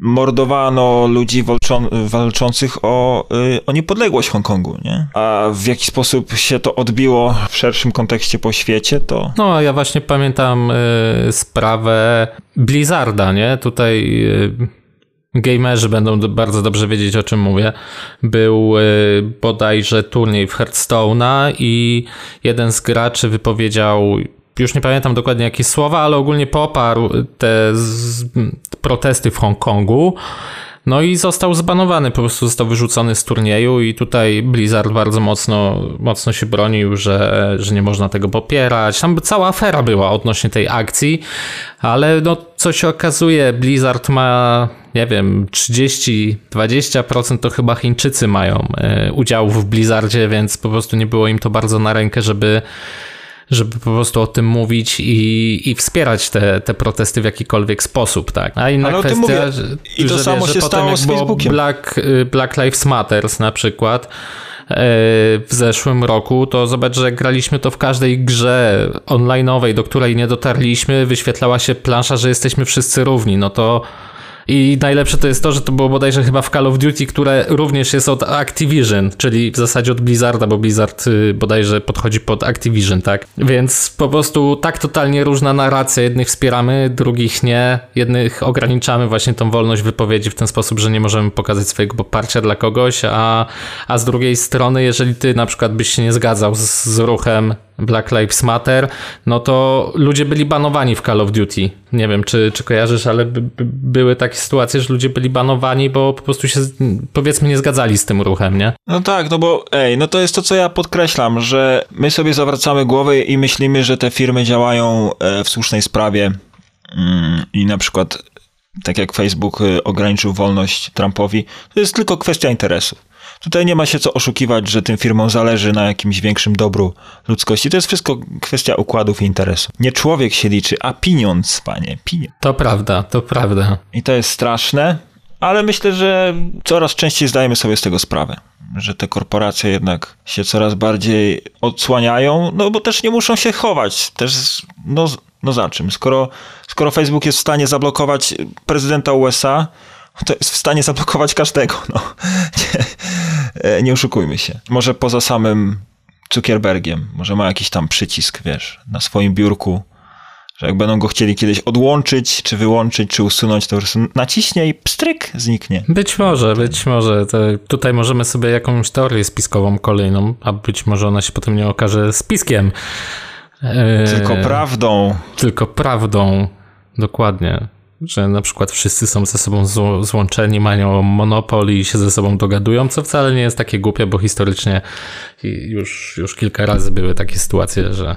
Mordowano ludzi walczą- walczących o, y, o niepodległość Hongkongu, nie? A w jaki sposób się to odbiło w szerszym kontekście po świecie, to... No, ja właśnie pamiętam y, sprawę Blizzarda, nie? Tutaj y, gamerzy będą do, bardzo dobrze wiedzieć, o czym mówię. Był y, bodajże turniej w Hearthstone'a i jeden z graczy wypowiedział... Już nie pamiętam dokładnie jakie słowa, ale ogólnie poparł te z... protesty w Hongkongu. No i został zbanowany, po prostu został wyrzucony z turnieju i tutaj Blizzard bardzo mocno, mocno się bronił, że, że nie można tego popierać. Tam cała afera była odnośnie tej akcji, ale no co się okazuje, Blizzard ma, nie wiem, trzydzieści do dwudziestu procent to chyba Chińczycy mają udział w Blizzardzie, więc po prostu nie było im to bardzo na rękę, żeby żeby po prostu o tym mówić i, i wspierać te, te protesty w jakikolwiek sposób, tak? A inna kwestia, mówię, że, i to że, samo wiesz, się że potem stało z Facebookiem. Black, Black Lives Matter na przykład w zeszłym roku, to zobacz, że graliśmy to w każdej grze online'owej, do której nie dotarliśmy, wyświetlała się plansza, że jesteśmy wszyscy równi, no to i najlepsze to jest to, że to było bodajże chyba w Call of Duty, które również jest od Activision, czyli w zasadzie od Blizzarda, bo Blizzard bodajże podchodzi pod Activision, tak? Więc po prostu tak totalnie różna narracja. Jednych wspieramy, drugich nie. Jednych ograniczamy właśnie tą wolność wypowiedzi w ten sposób, że nie możemy pokazać swojego poparcia dla kogoś, a, a z drugiej strony, jeżeli ty na przykład byś się nie zgadzał z, z ruchem Black Lives Matter, no to ludzie byli banowani w Call of Duty. Nie wiem, czy, czy kojarzysz, ale by, by były takie sytuacje, że ludzie byli banowani, bo po prostu się, powiedzmy, nie zgadzali z tym ruchem, nie? No tak, no bo ej, no to jest to, co ja podkreślam, że my sobie zawracamy głowy i myślimy, że te firmy działają w słusznej sprawie i na przykład tak jak Facebook ograniczył wolność Trumpowi, to jest tylko kwestia interesów. Tutaj nie ma się co oszukiwać, że tym firmom zależy na jakimś większym dobru ludzkości. To jest wszystko kwestia układów i interesów. Nie człowiek się liczy, a pieniądz, panie. Pieniądz. To prawda, to prawda. I to jest straszne, ale myślę, że coraz częściej zdajemy sobie z tego sprawę, że te korporacje jednak się coraz bardziej odsłaniają, no bo też nie muszą się chować. Też, no, no za czym? Skoro, skoro Facebook jest w stanie zablokować prezydenta U S A, to jest w stanie zablokować każdego, no. Nie, nie oszukujmy się. Może poza samym Zuckerbergiem, może ma jakiś tam przycisk, wiesz, na swoim biurku, że jak będą go chcieli kiedyś odłączyć, czy wyłączyć, czy usunąć, to po prostu naciśnie i pstryk, zniknie. Być może, być może. To tutaj możemy sobie jakąś teorię spiskową kolejną, a być może ona się potem nie okaże spiskiem. Tylko eee, prawdą. Tylko prawdą, dokładnie. Że na przykład wszyscy są ze sobą zło- złączeni, mają monopol i się ze sobą dogadują, co wcale nie jest takie głupie, bo historycznie już, już kilka razy były takie sytuacje, że,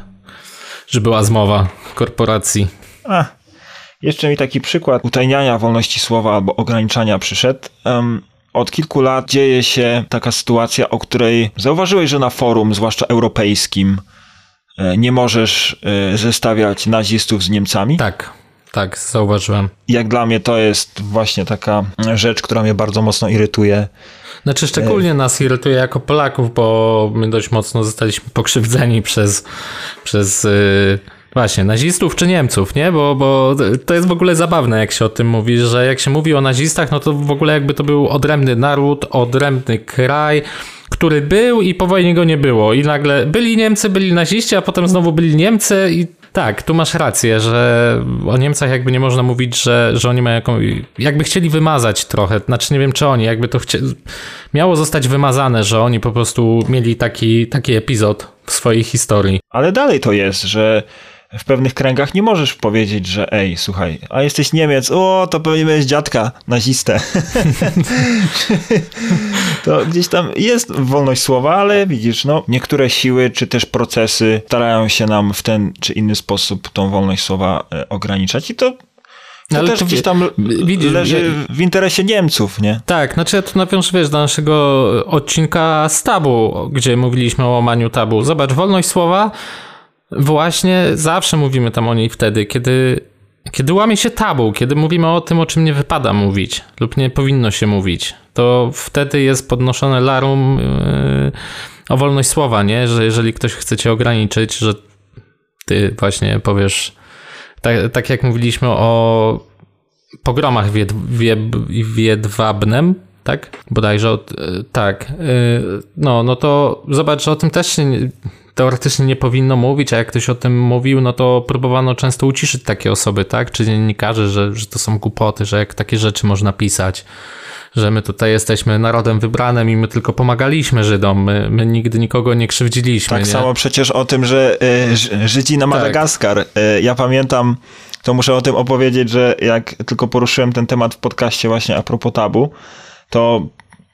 że była zmowa korporacji. A, jeszcze mi taki przykład utajniania wolności słowa albo ograniczania przyszedł. Um, od kilku lat dzieje się taka sytuacja, o której zauważyłeś, że na forum, zwłaszcza europejskim, nie możesz zestawiać nazistów z Niemcami? Tak. Tak, zauważyłem. Jak dla mnie to jest właśnie taka rzecz, która mnie bardzo mocno irytuje. Znaczy szczególnie nas irytuje jako Polaków, bo my dość mocno zostaliśmy pokrzywdzeni przez, przez yy, właśnie nazistów czy Niemców, nie? Bo, bo to jest w ogóle zabawne, jak się o tym mówi, że jak się mówi o nazistach, no to w ogóle jakby to był odrębny naród, odrębny kraj, który był i po wojnie go nie było. I nagle byli Niemcy, byli naziści, a potem znowu byli Niemcy i tak, tu masz rację, że o Niemcach jakby nie można mówić, że, że oni mają jakąś... Jakby chcieli wymazać trochę, znaczy nie wiem czy oni, jakby to chcie... miało zostać wymazane, że oni po prostu mieli taki, taki epizod w swojej historii. Ale dalej to jest, że w pewnych kręgach nie możesz powiedzieć, że ej, słuchaj, a jesteś Niemiec, o, to pewnie jest dziadka nazistę. To gdzieś tam jest wolność słowa, ale widzisz, no, niektóre siły czy też procesy starają się nam w ten czy inny sposób tą wolność słowa ograniczać i to... No ale też gdzieś tam widzisz, leży ja, w interesie Niemców, nie? Tak, znaczy ja tu nawiążę, wiesz, do naszego odcinka z tabu, gdzie mówiliśmy o łamaniu tabu. Zobacz, wolność słowa, właśnie zawsze mówimy tam o niej wtedy, kiedy, kiedy łamie się tabu, kiedy mówimy o tym, o czym nie wypada mówić lub nie powinno się mówić, to wtedy jest podnoszone larum yy, o wolność słowa, nie? Że jeżeli ktoś chce cię ograniczyć, że ty właśnie powiesz... Tak, tak jak mówiliśmy o pogromach w, Jedw- w, Jedw- w Jedwabnem, tak? Bodajże, od, tak. Yy, no, no to zobacz, że o tym też się nie, teoretycznie nie powinno mówić, a jak ktoś o tym mówił, no to próbowano często uciszyć takie osoby, tak? Czy dziennikarzy, że, że to są głupoty, że jak takie rzeczy można pisać, że my tutaj jesteśmy narodem wybranym i my tylko pomagaliśmy Żydom, my, my nigdy nikogo nie krzywdziliśmy. Tak, nie? Samo przecież o tym, że y, Żydzi na Madagaskar. Tak. Y, ja pamiętam, to muszę o tym opowiedzieć, że jak tylko poruszyłem ten temat w podcaście właśnie a propos tabu, to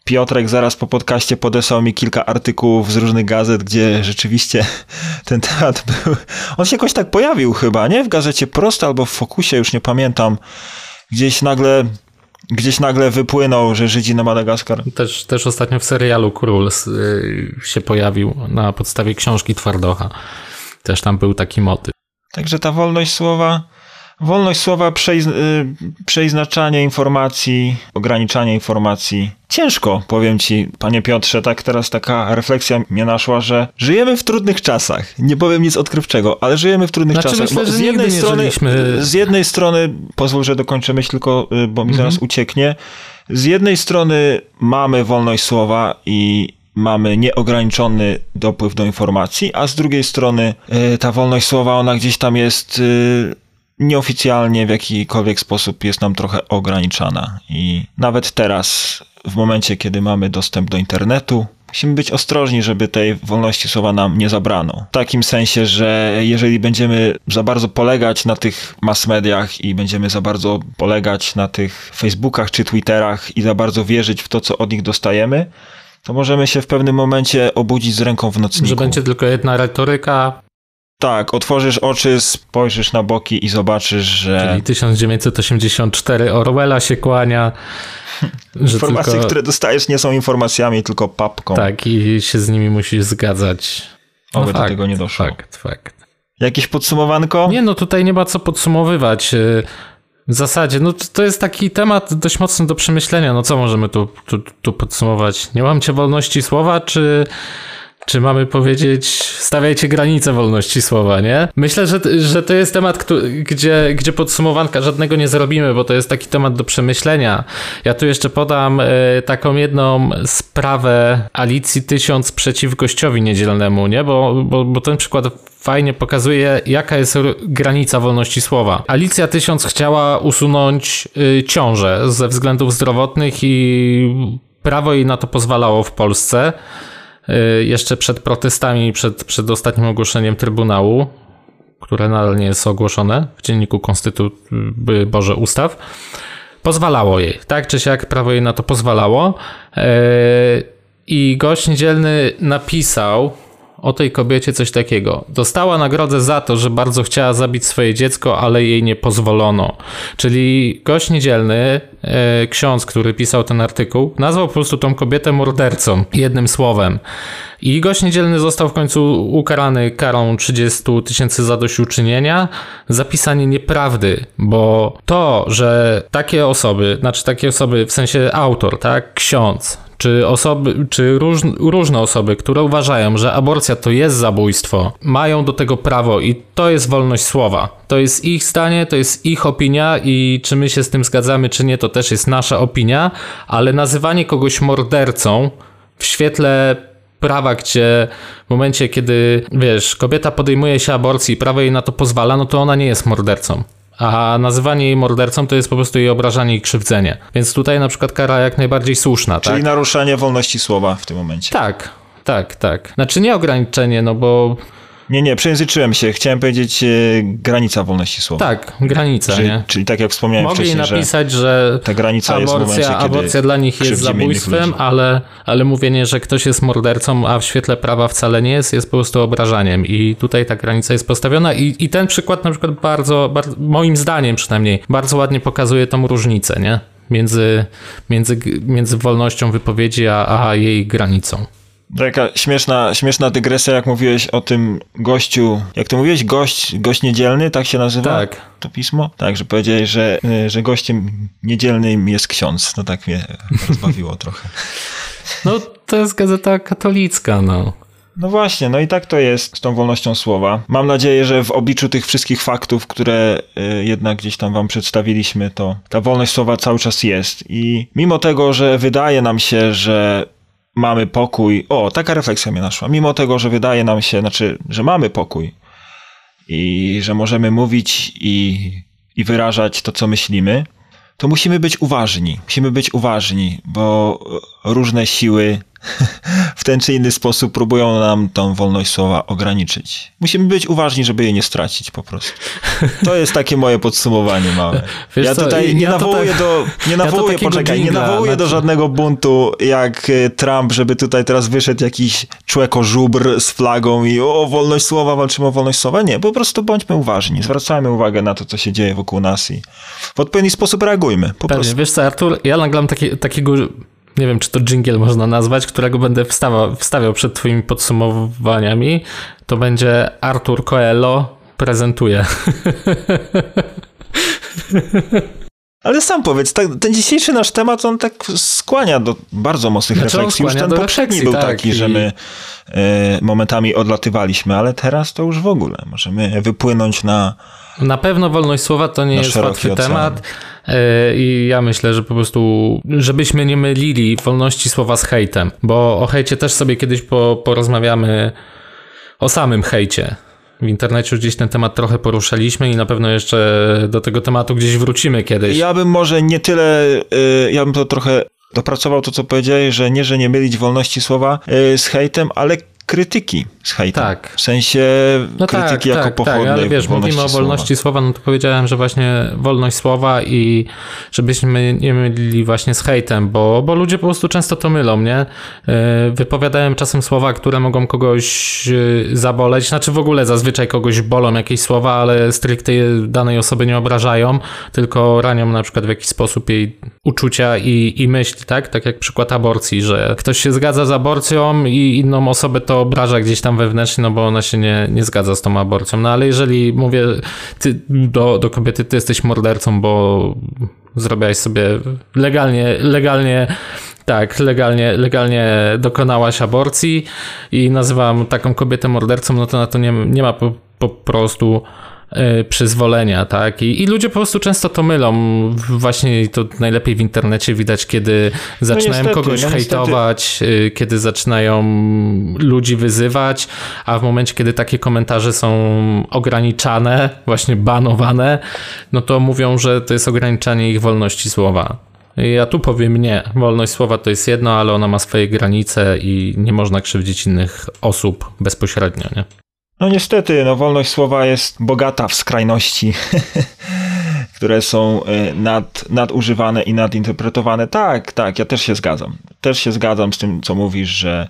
Piotrek zaraz po podcaście podesłał mi kilka artykułów z różnych gazet, gdzie rzeczywiście ten temat był... On się jakoś tak pojawił chyba, nie? W gazecie Prosta albo w Fokusie, już nie pamiętam. Gdzieś nagle... Gdzieś nagle wypłynął, że Żydzi na Madagaskar. Też, też ostatnio w serialu Król yy, się pojawił na podstawie książki Twardocha. Też tam był taki motyw. Także ta wolność słowa, wolność słowa, przeiz- yy, przeiznaczanie informacji, ograniczanie informacji. Ciężko, powiem ci, panie Piotrze, tak teraz taka refleksja mnie naszła, że żyjemy w trudnych czasach. Nie powiem nic odkrywczego, ale żyjemy w trudnych znaczy, czasach. Myślę, że z, jednej strony, z jednej strony, pozwól, że dokończę myśl tylko, bo mi zaraz mhm. ucieknie. Z jednej strony mamy wolność słowa i mamy nieograniczony dopływ do informacji, a z drugiej strony yy, ta wolność słowa, ona gdzieś tam jest yy, nieoficjalnie w jakikolwiek sposób jest nam trochę ograniczana. I nawet teraz... W momencie, kiedy mamy dostęp do internetu, musimy być ostrożni, żeby tej wolności słowa nam nie zabrano. W takim sensie, że jeżeli będziemy za bardzo polegać na tych mass mediach i będziemy za bardzo polegać na tych Facebookach czy Twitterach i za bardzo wierzyć w to, co od nich dostajemy, to możemy się w pewnym momencie obudzić z ręką w nocniku. Że będzie tylko jedna retoryka. Tak, otworzysz oczy, spojrzysz na boki i zobaczysz, że... Czyli tysiąc dziewięćset osiemdziesiąt cztery Orwella się kłania. Że informacje, tylko... które dostajesz, nie są informacjami, tylko papką. Tak, i się z nimi musisz zgadzać. Oby no do fakt, tego nie doszło. Fakt, fakt. Jakieś podsumowanko? Nie, no tutaj nie ma co podsumowywać. W zasadzie, no to jest taki temat dość mocny do przemyślenia. No co możemy tu, tu, tu podsumować? Nie łamcie wolności słowa, czy... Czy mamy powiedzieć, stawiajcie granice wolności słowa, nie? Myślę, że, że to jest temat, gdzie, gdzie podsumowanka żadnego nie zrobimy, bo to jest taki temat do przemyślenia. Ja tu jeszcze podam taką jedną sprawę Alicji tysiąc przeciw Gościowi Niedzielnemu, nie? Bo, bo, bo ten przykład fajnie pokazuje, jaka jest granica wolności słowa. Alicja tysiąc chciała usunąć ciążę ze względów zdrowotnych i prawo jej na to pozwalało w Polsce. Jeszcze przed protestami, przed, przed ostatnim ogłoszeniem Trybunału, które nadal nie jest ogłoszone w Dzienniku Konstytu... Boże, Ustaw, pozwalało jej, tak czy siak prawo jej na to pozwalało. I Gość Niedzielny napisał o tej kobiecie coś takiego. Dostała nagrodę za to, że bardzo chciała zabić swoje dziecko, ale jej nie pozwolono. Czyli Gość Niedzielny, e, ksiądz, który pisał ten artykuł, nazwał po prostu tą kobietę mordercą, jednym słowem. I Gość Niedzielny został w końcu ukarany karą trzydziestu tysięcy zadośćuczynienia za pisanie nieprawdy, bo to, że takie osoby, znaczy takie osoby w sensie autor, tak, ksiądz, czy osoby, czy róż, różne osoby, które uważają, że aborcja to jest zabójstwo, mają do tego prawo i to jest wolność słowa. To jest ich zdanie, to jest ich opinia i czy my się z tym zgadzamy, czy nie, to też jest nasza opinia, ale nazywanie kogoś mordercą w świetle prawa, gdzie w momencie, kiedy, wiesz, kobieta podejmuje się aborcji i prawo jej na to pozwala, no to ona nie jest mordercą. A nazywanie jej mordercą to jest po prostu jej obrażanie i krzywdzenie. Więc tutaj na przykład kara jak najbardziej słuszna. Czyli tak? Naruszenie wolności słowa w tym momencie. Tak, tak, tak. Znaczy nie ograniczenie, no bo... Nie, nie, przejęzyczyłem się. Chciałem powiedzieć e, granica wolności słowa. Tak, granica, czyli, nie? Czyli tak jak wspomniałem Mogli wcześniej, że napisać, że ta granica aborcja, jest w momencie, kiedy aborcja dla nich jest zabójstwem, ale, ale mówienie, że ktoś jest mordercą, a w świetle prawa wcale nie jest, jest po prostu obrażaniem. I tutaj ta granica jest postawiona i, i ten przykład na przykład bardzo, bardzo, moim zdaniem przynajmniej, bardzo ładnie pokazuje tą różnicę, nie? Między, między, między wolnością wypowiedzi, a, a jej granicą. Taka śmieszna, śmieszna dygresja, jak mówiłeś o tym gościu, jak ty mówiłeś, gość, gość niedzielny, tak się nazywa? Tak. To pismo? Tak, że powiedziałeś, że, że gościem niedzielnym jest ksiądz. To tak mnie rozbawiło trochę. No to jest gazeta katolicka, no. No właśnie, no i tak to jest z tą wolnością słowa. Mam nadzieję, że w obliczu tych wszystkich faktów, które y, jednak gdzieś tam wam przedstawiliśmy, to ta wolność słowa cały czas jest. I mimo tego, że wydaje nam się, że mamy pokój... O, taka refleksja mnie naszła. Mimo tego, że wydaje nam się, znaczy, że mamy pokój i że możemy mówić i, i wyrażać to, co myślimy, to musimy być uważni. Musimy być uważni, bo różne siły w ten czy inny sposób próbują nam tą wolność słowa ograniczyć. Musimy być uważni, żeby jej nie stracić po prostu. To jest takie moje podsumowanie małe. Wiesz ja co, tutaj nie ja nawołuję tak, do nie nawołuję, ja poczekaj, dżingla, nie nawołuję do żadnego buntu jak Trump, żeby tutaj teraz wyszedł jakiś człekożubr z flagą i o, wolność słowa, walczymy o wolność słowa. Nie, po prostu bądźmy uważni. Zwracajmy uwagę na to, co się dzieje wokół nas i w odpowiedni sposób reagujmy. Po Pewnie. Prostu. Wiesz co, Artur, ja naglam taki, takiego... Nie wiem, czy to dżingiel można nazwać, którego będę wstawał, wstawiał przed twoimi podsumowaniami. To będzie Artur Coelho prezentuje. Ale sam powiedz, tak, ten dzisiejszy nasz temat, on tak skłania do bardzo mocnych znaczy, refleksji. Już ten poprzedni refleksji, był tak, taki, i... że my y, momentami odlatywaliśmy, ale teraz to już w ogóle. Możemy wypłynąć na... Na pewno wolność słowa to nie jest łatwy ocean. temat i ja myślę, że po prostu, żebyśmy nie mylili wolności słowa z hejtem, bo o hejcie też sobie kiedyś po, porozmawiamy o samym hejcie. W internecie gdzieś ten temat trochę poruszaliśmy i na pewno jeszcze do tego tematu gdzieś wrócimy kiedyś. Ja bym może nie tyle, ja bym to trochę dopracował to, co powiedziałeś, że nie, że nie mylić wolności słowa z hejtem, ale krytyki z hejtem. Tak. W sensie no krytyki tak, jako tak, pochodnej tak, ale wiesz, mówimy o wolności słowa. słowa, no to powiedziałem, że właśnie wolność słowa i żebyśmy nie mylili właśnie z hejtem, bo, bo ludzie po prostu często to mylą, nie? Wypowiadają czasem słowa, które mogą kogoś zaboleć, znaczy w ogóle zazwyczaj kogoś bolą jakieś słowa, ale stricte danej osoby nie obrażają, tylko ranią na przykład w jakiś sposób jej uczucia i, i myśli, tak? Tak jak przykład aborcji, że ktoś się zgadza z aborcją i inną osobę to obraża gdzieś tam wewnętrznie, no bo ona się nie, nie zgadza z tą aborcją. No ale jeżeli mówię ty, do, do kobiety, ty jesteś mordercą, bo zrobiłaś sobie legalnie, legalnie, tak, legalnie, legalnie dokonałaś aborcji i nazywam taką kobietę mordercą, no to na to nie, nie ma po, po prostu przyzwolenia, tak? I, I ludzie po prostu często to mylą. Właśnie to najlepiej w internecie widać, kiedy zaczynają no niestety, kogoś no hejtować, niestety. Kiedy zaczynają ludzi wyzywać, a w momencie, kiedy takie komentarze są ograniczane, właśnie banowane, no to mówią, że to jest ograniczanie ich wolności słowa. Ja tu powiem nie. Wolność słowa to jest jedno, ale ona ma swoje granice i nie można krzywdzić innych osób bezpośrednio, nie? No niestety, no wolność słowa jest bogata w skrajności, które są nad, nadużywane i nadinterpretowane. Tak, tak, ja też się zgadzam. Też się zgadzam z tym, co mówisz, że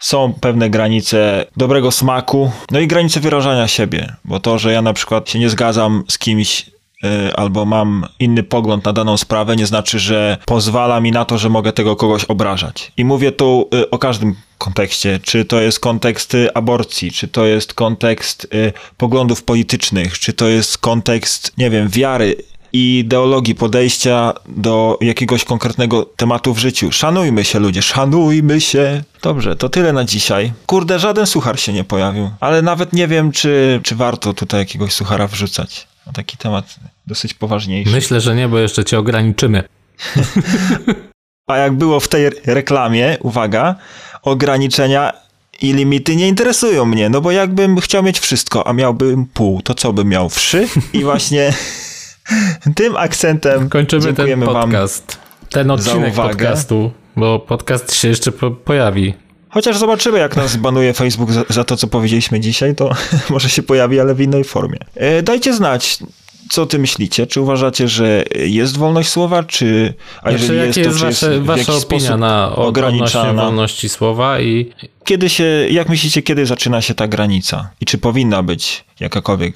są pewne granice dobrego smaku, no i granice wyrażania siebie, bo to, że ja na przykład się nie zgadzam z kimś yy, albo mam inny pogląd na daną sprawę, nie znaczy, że pozwala mi na to, że mogę tego kogoś obrażać. I mówię tu yy, o każdym kontekście, czy to jest kontekst aborcji, czy to jest kontekst y, poglądów politycznych, czy to jest kontekst, nie wiem, wiary i ideologii, podejścia do jakiegoś konkretnego tematu w życiu. Szanujmy się, ludzie, szanujmy się. Dobrze, to tyle na dzisiaj. Kurde, żaden suchar się nie pojawił, ale nawet nie wiem, czy, czy warto tutaj jakiegoś suchara wrzucać. No, taki temat dosyć poważniejszy. Myślę, że nie, bo jeszcze cię ograniczymy. A jak było w tej reklamie, uwaga, ograniczenia i limity nie interesują mnie, no bo jakbym chciał mieć wszystko, a miałbym pół, to co bym miał? Wszy? I właśnie tym akcentem kończymy ten podcast, wam ten odcinek podcastu, bo podcast się jeszcze po- pojawi. Chociaż zobaczymy, jak nas banuje Facebook za, za to, co powiedzieliśmy dzisiaj, to może się pojawi, ale w innej formie. Dajcie znać, co ty myślicie. Czy uważacie, że jest wolność słowa, czy... A jeżeli jest, jest to, czy wasze, jest wasza opinia na ograniczanie wolności słowa i... Kiedy się, jak myślicie, kiedy zaczyna się ta granica? I czy powinna być jakakolwiek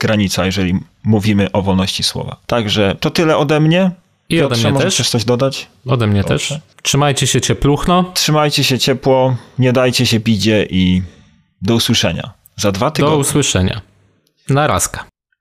granica, jeżeli mówimy o wolności słowa? Także to tyle ode mnie. I Piotrze, ode mnie też. Możesz coś dodać? Ode mnie Dobrze. też. Trzymajcie się ciepluchno. Trzymajcie się ciepło, nie dajcie się bidzie i do usłyszenia. Za dwa tygodnie. Do usłyszenia. Na razka.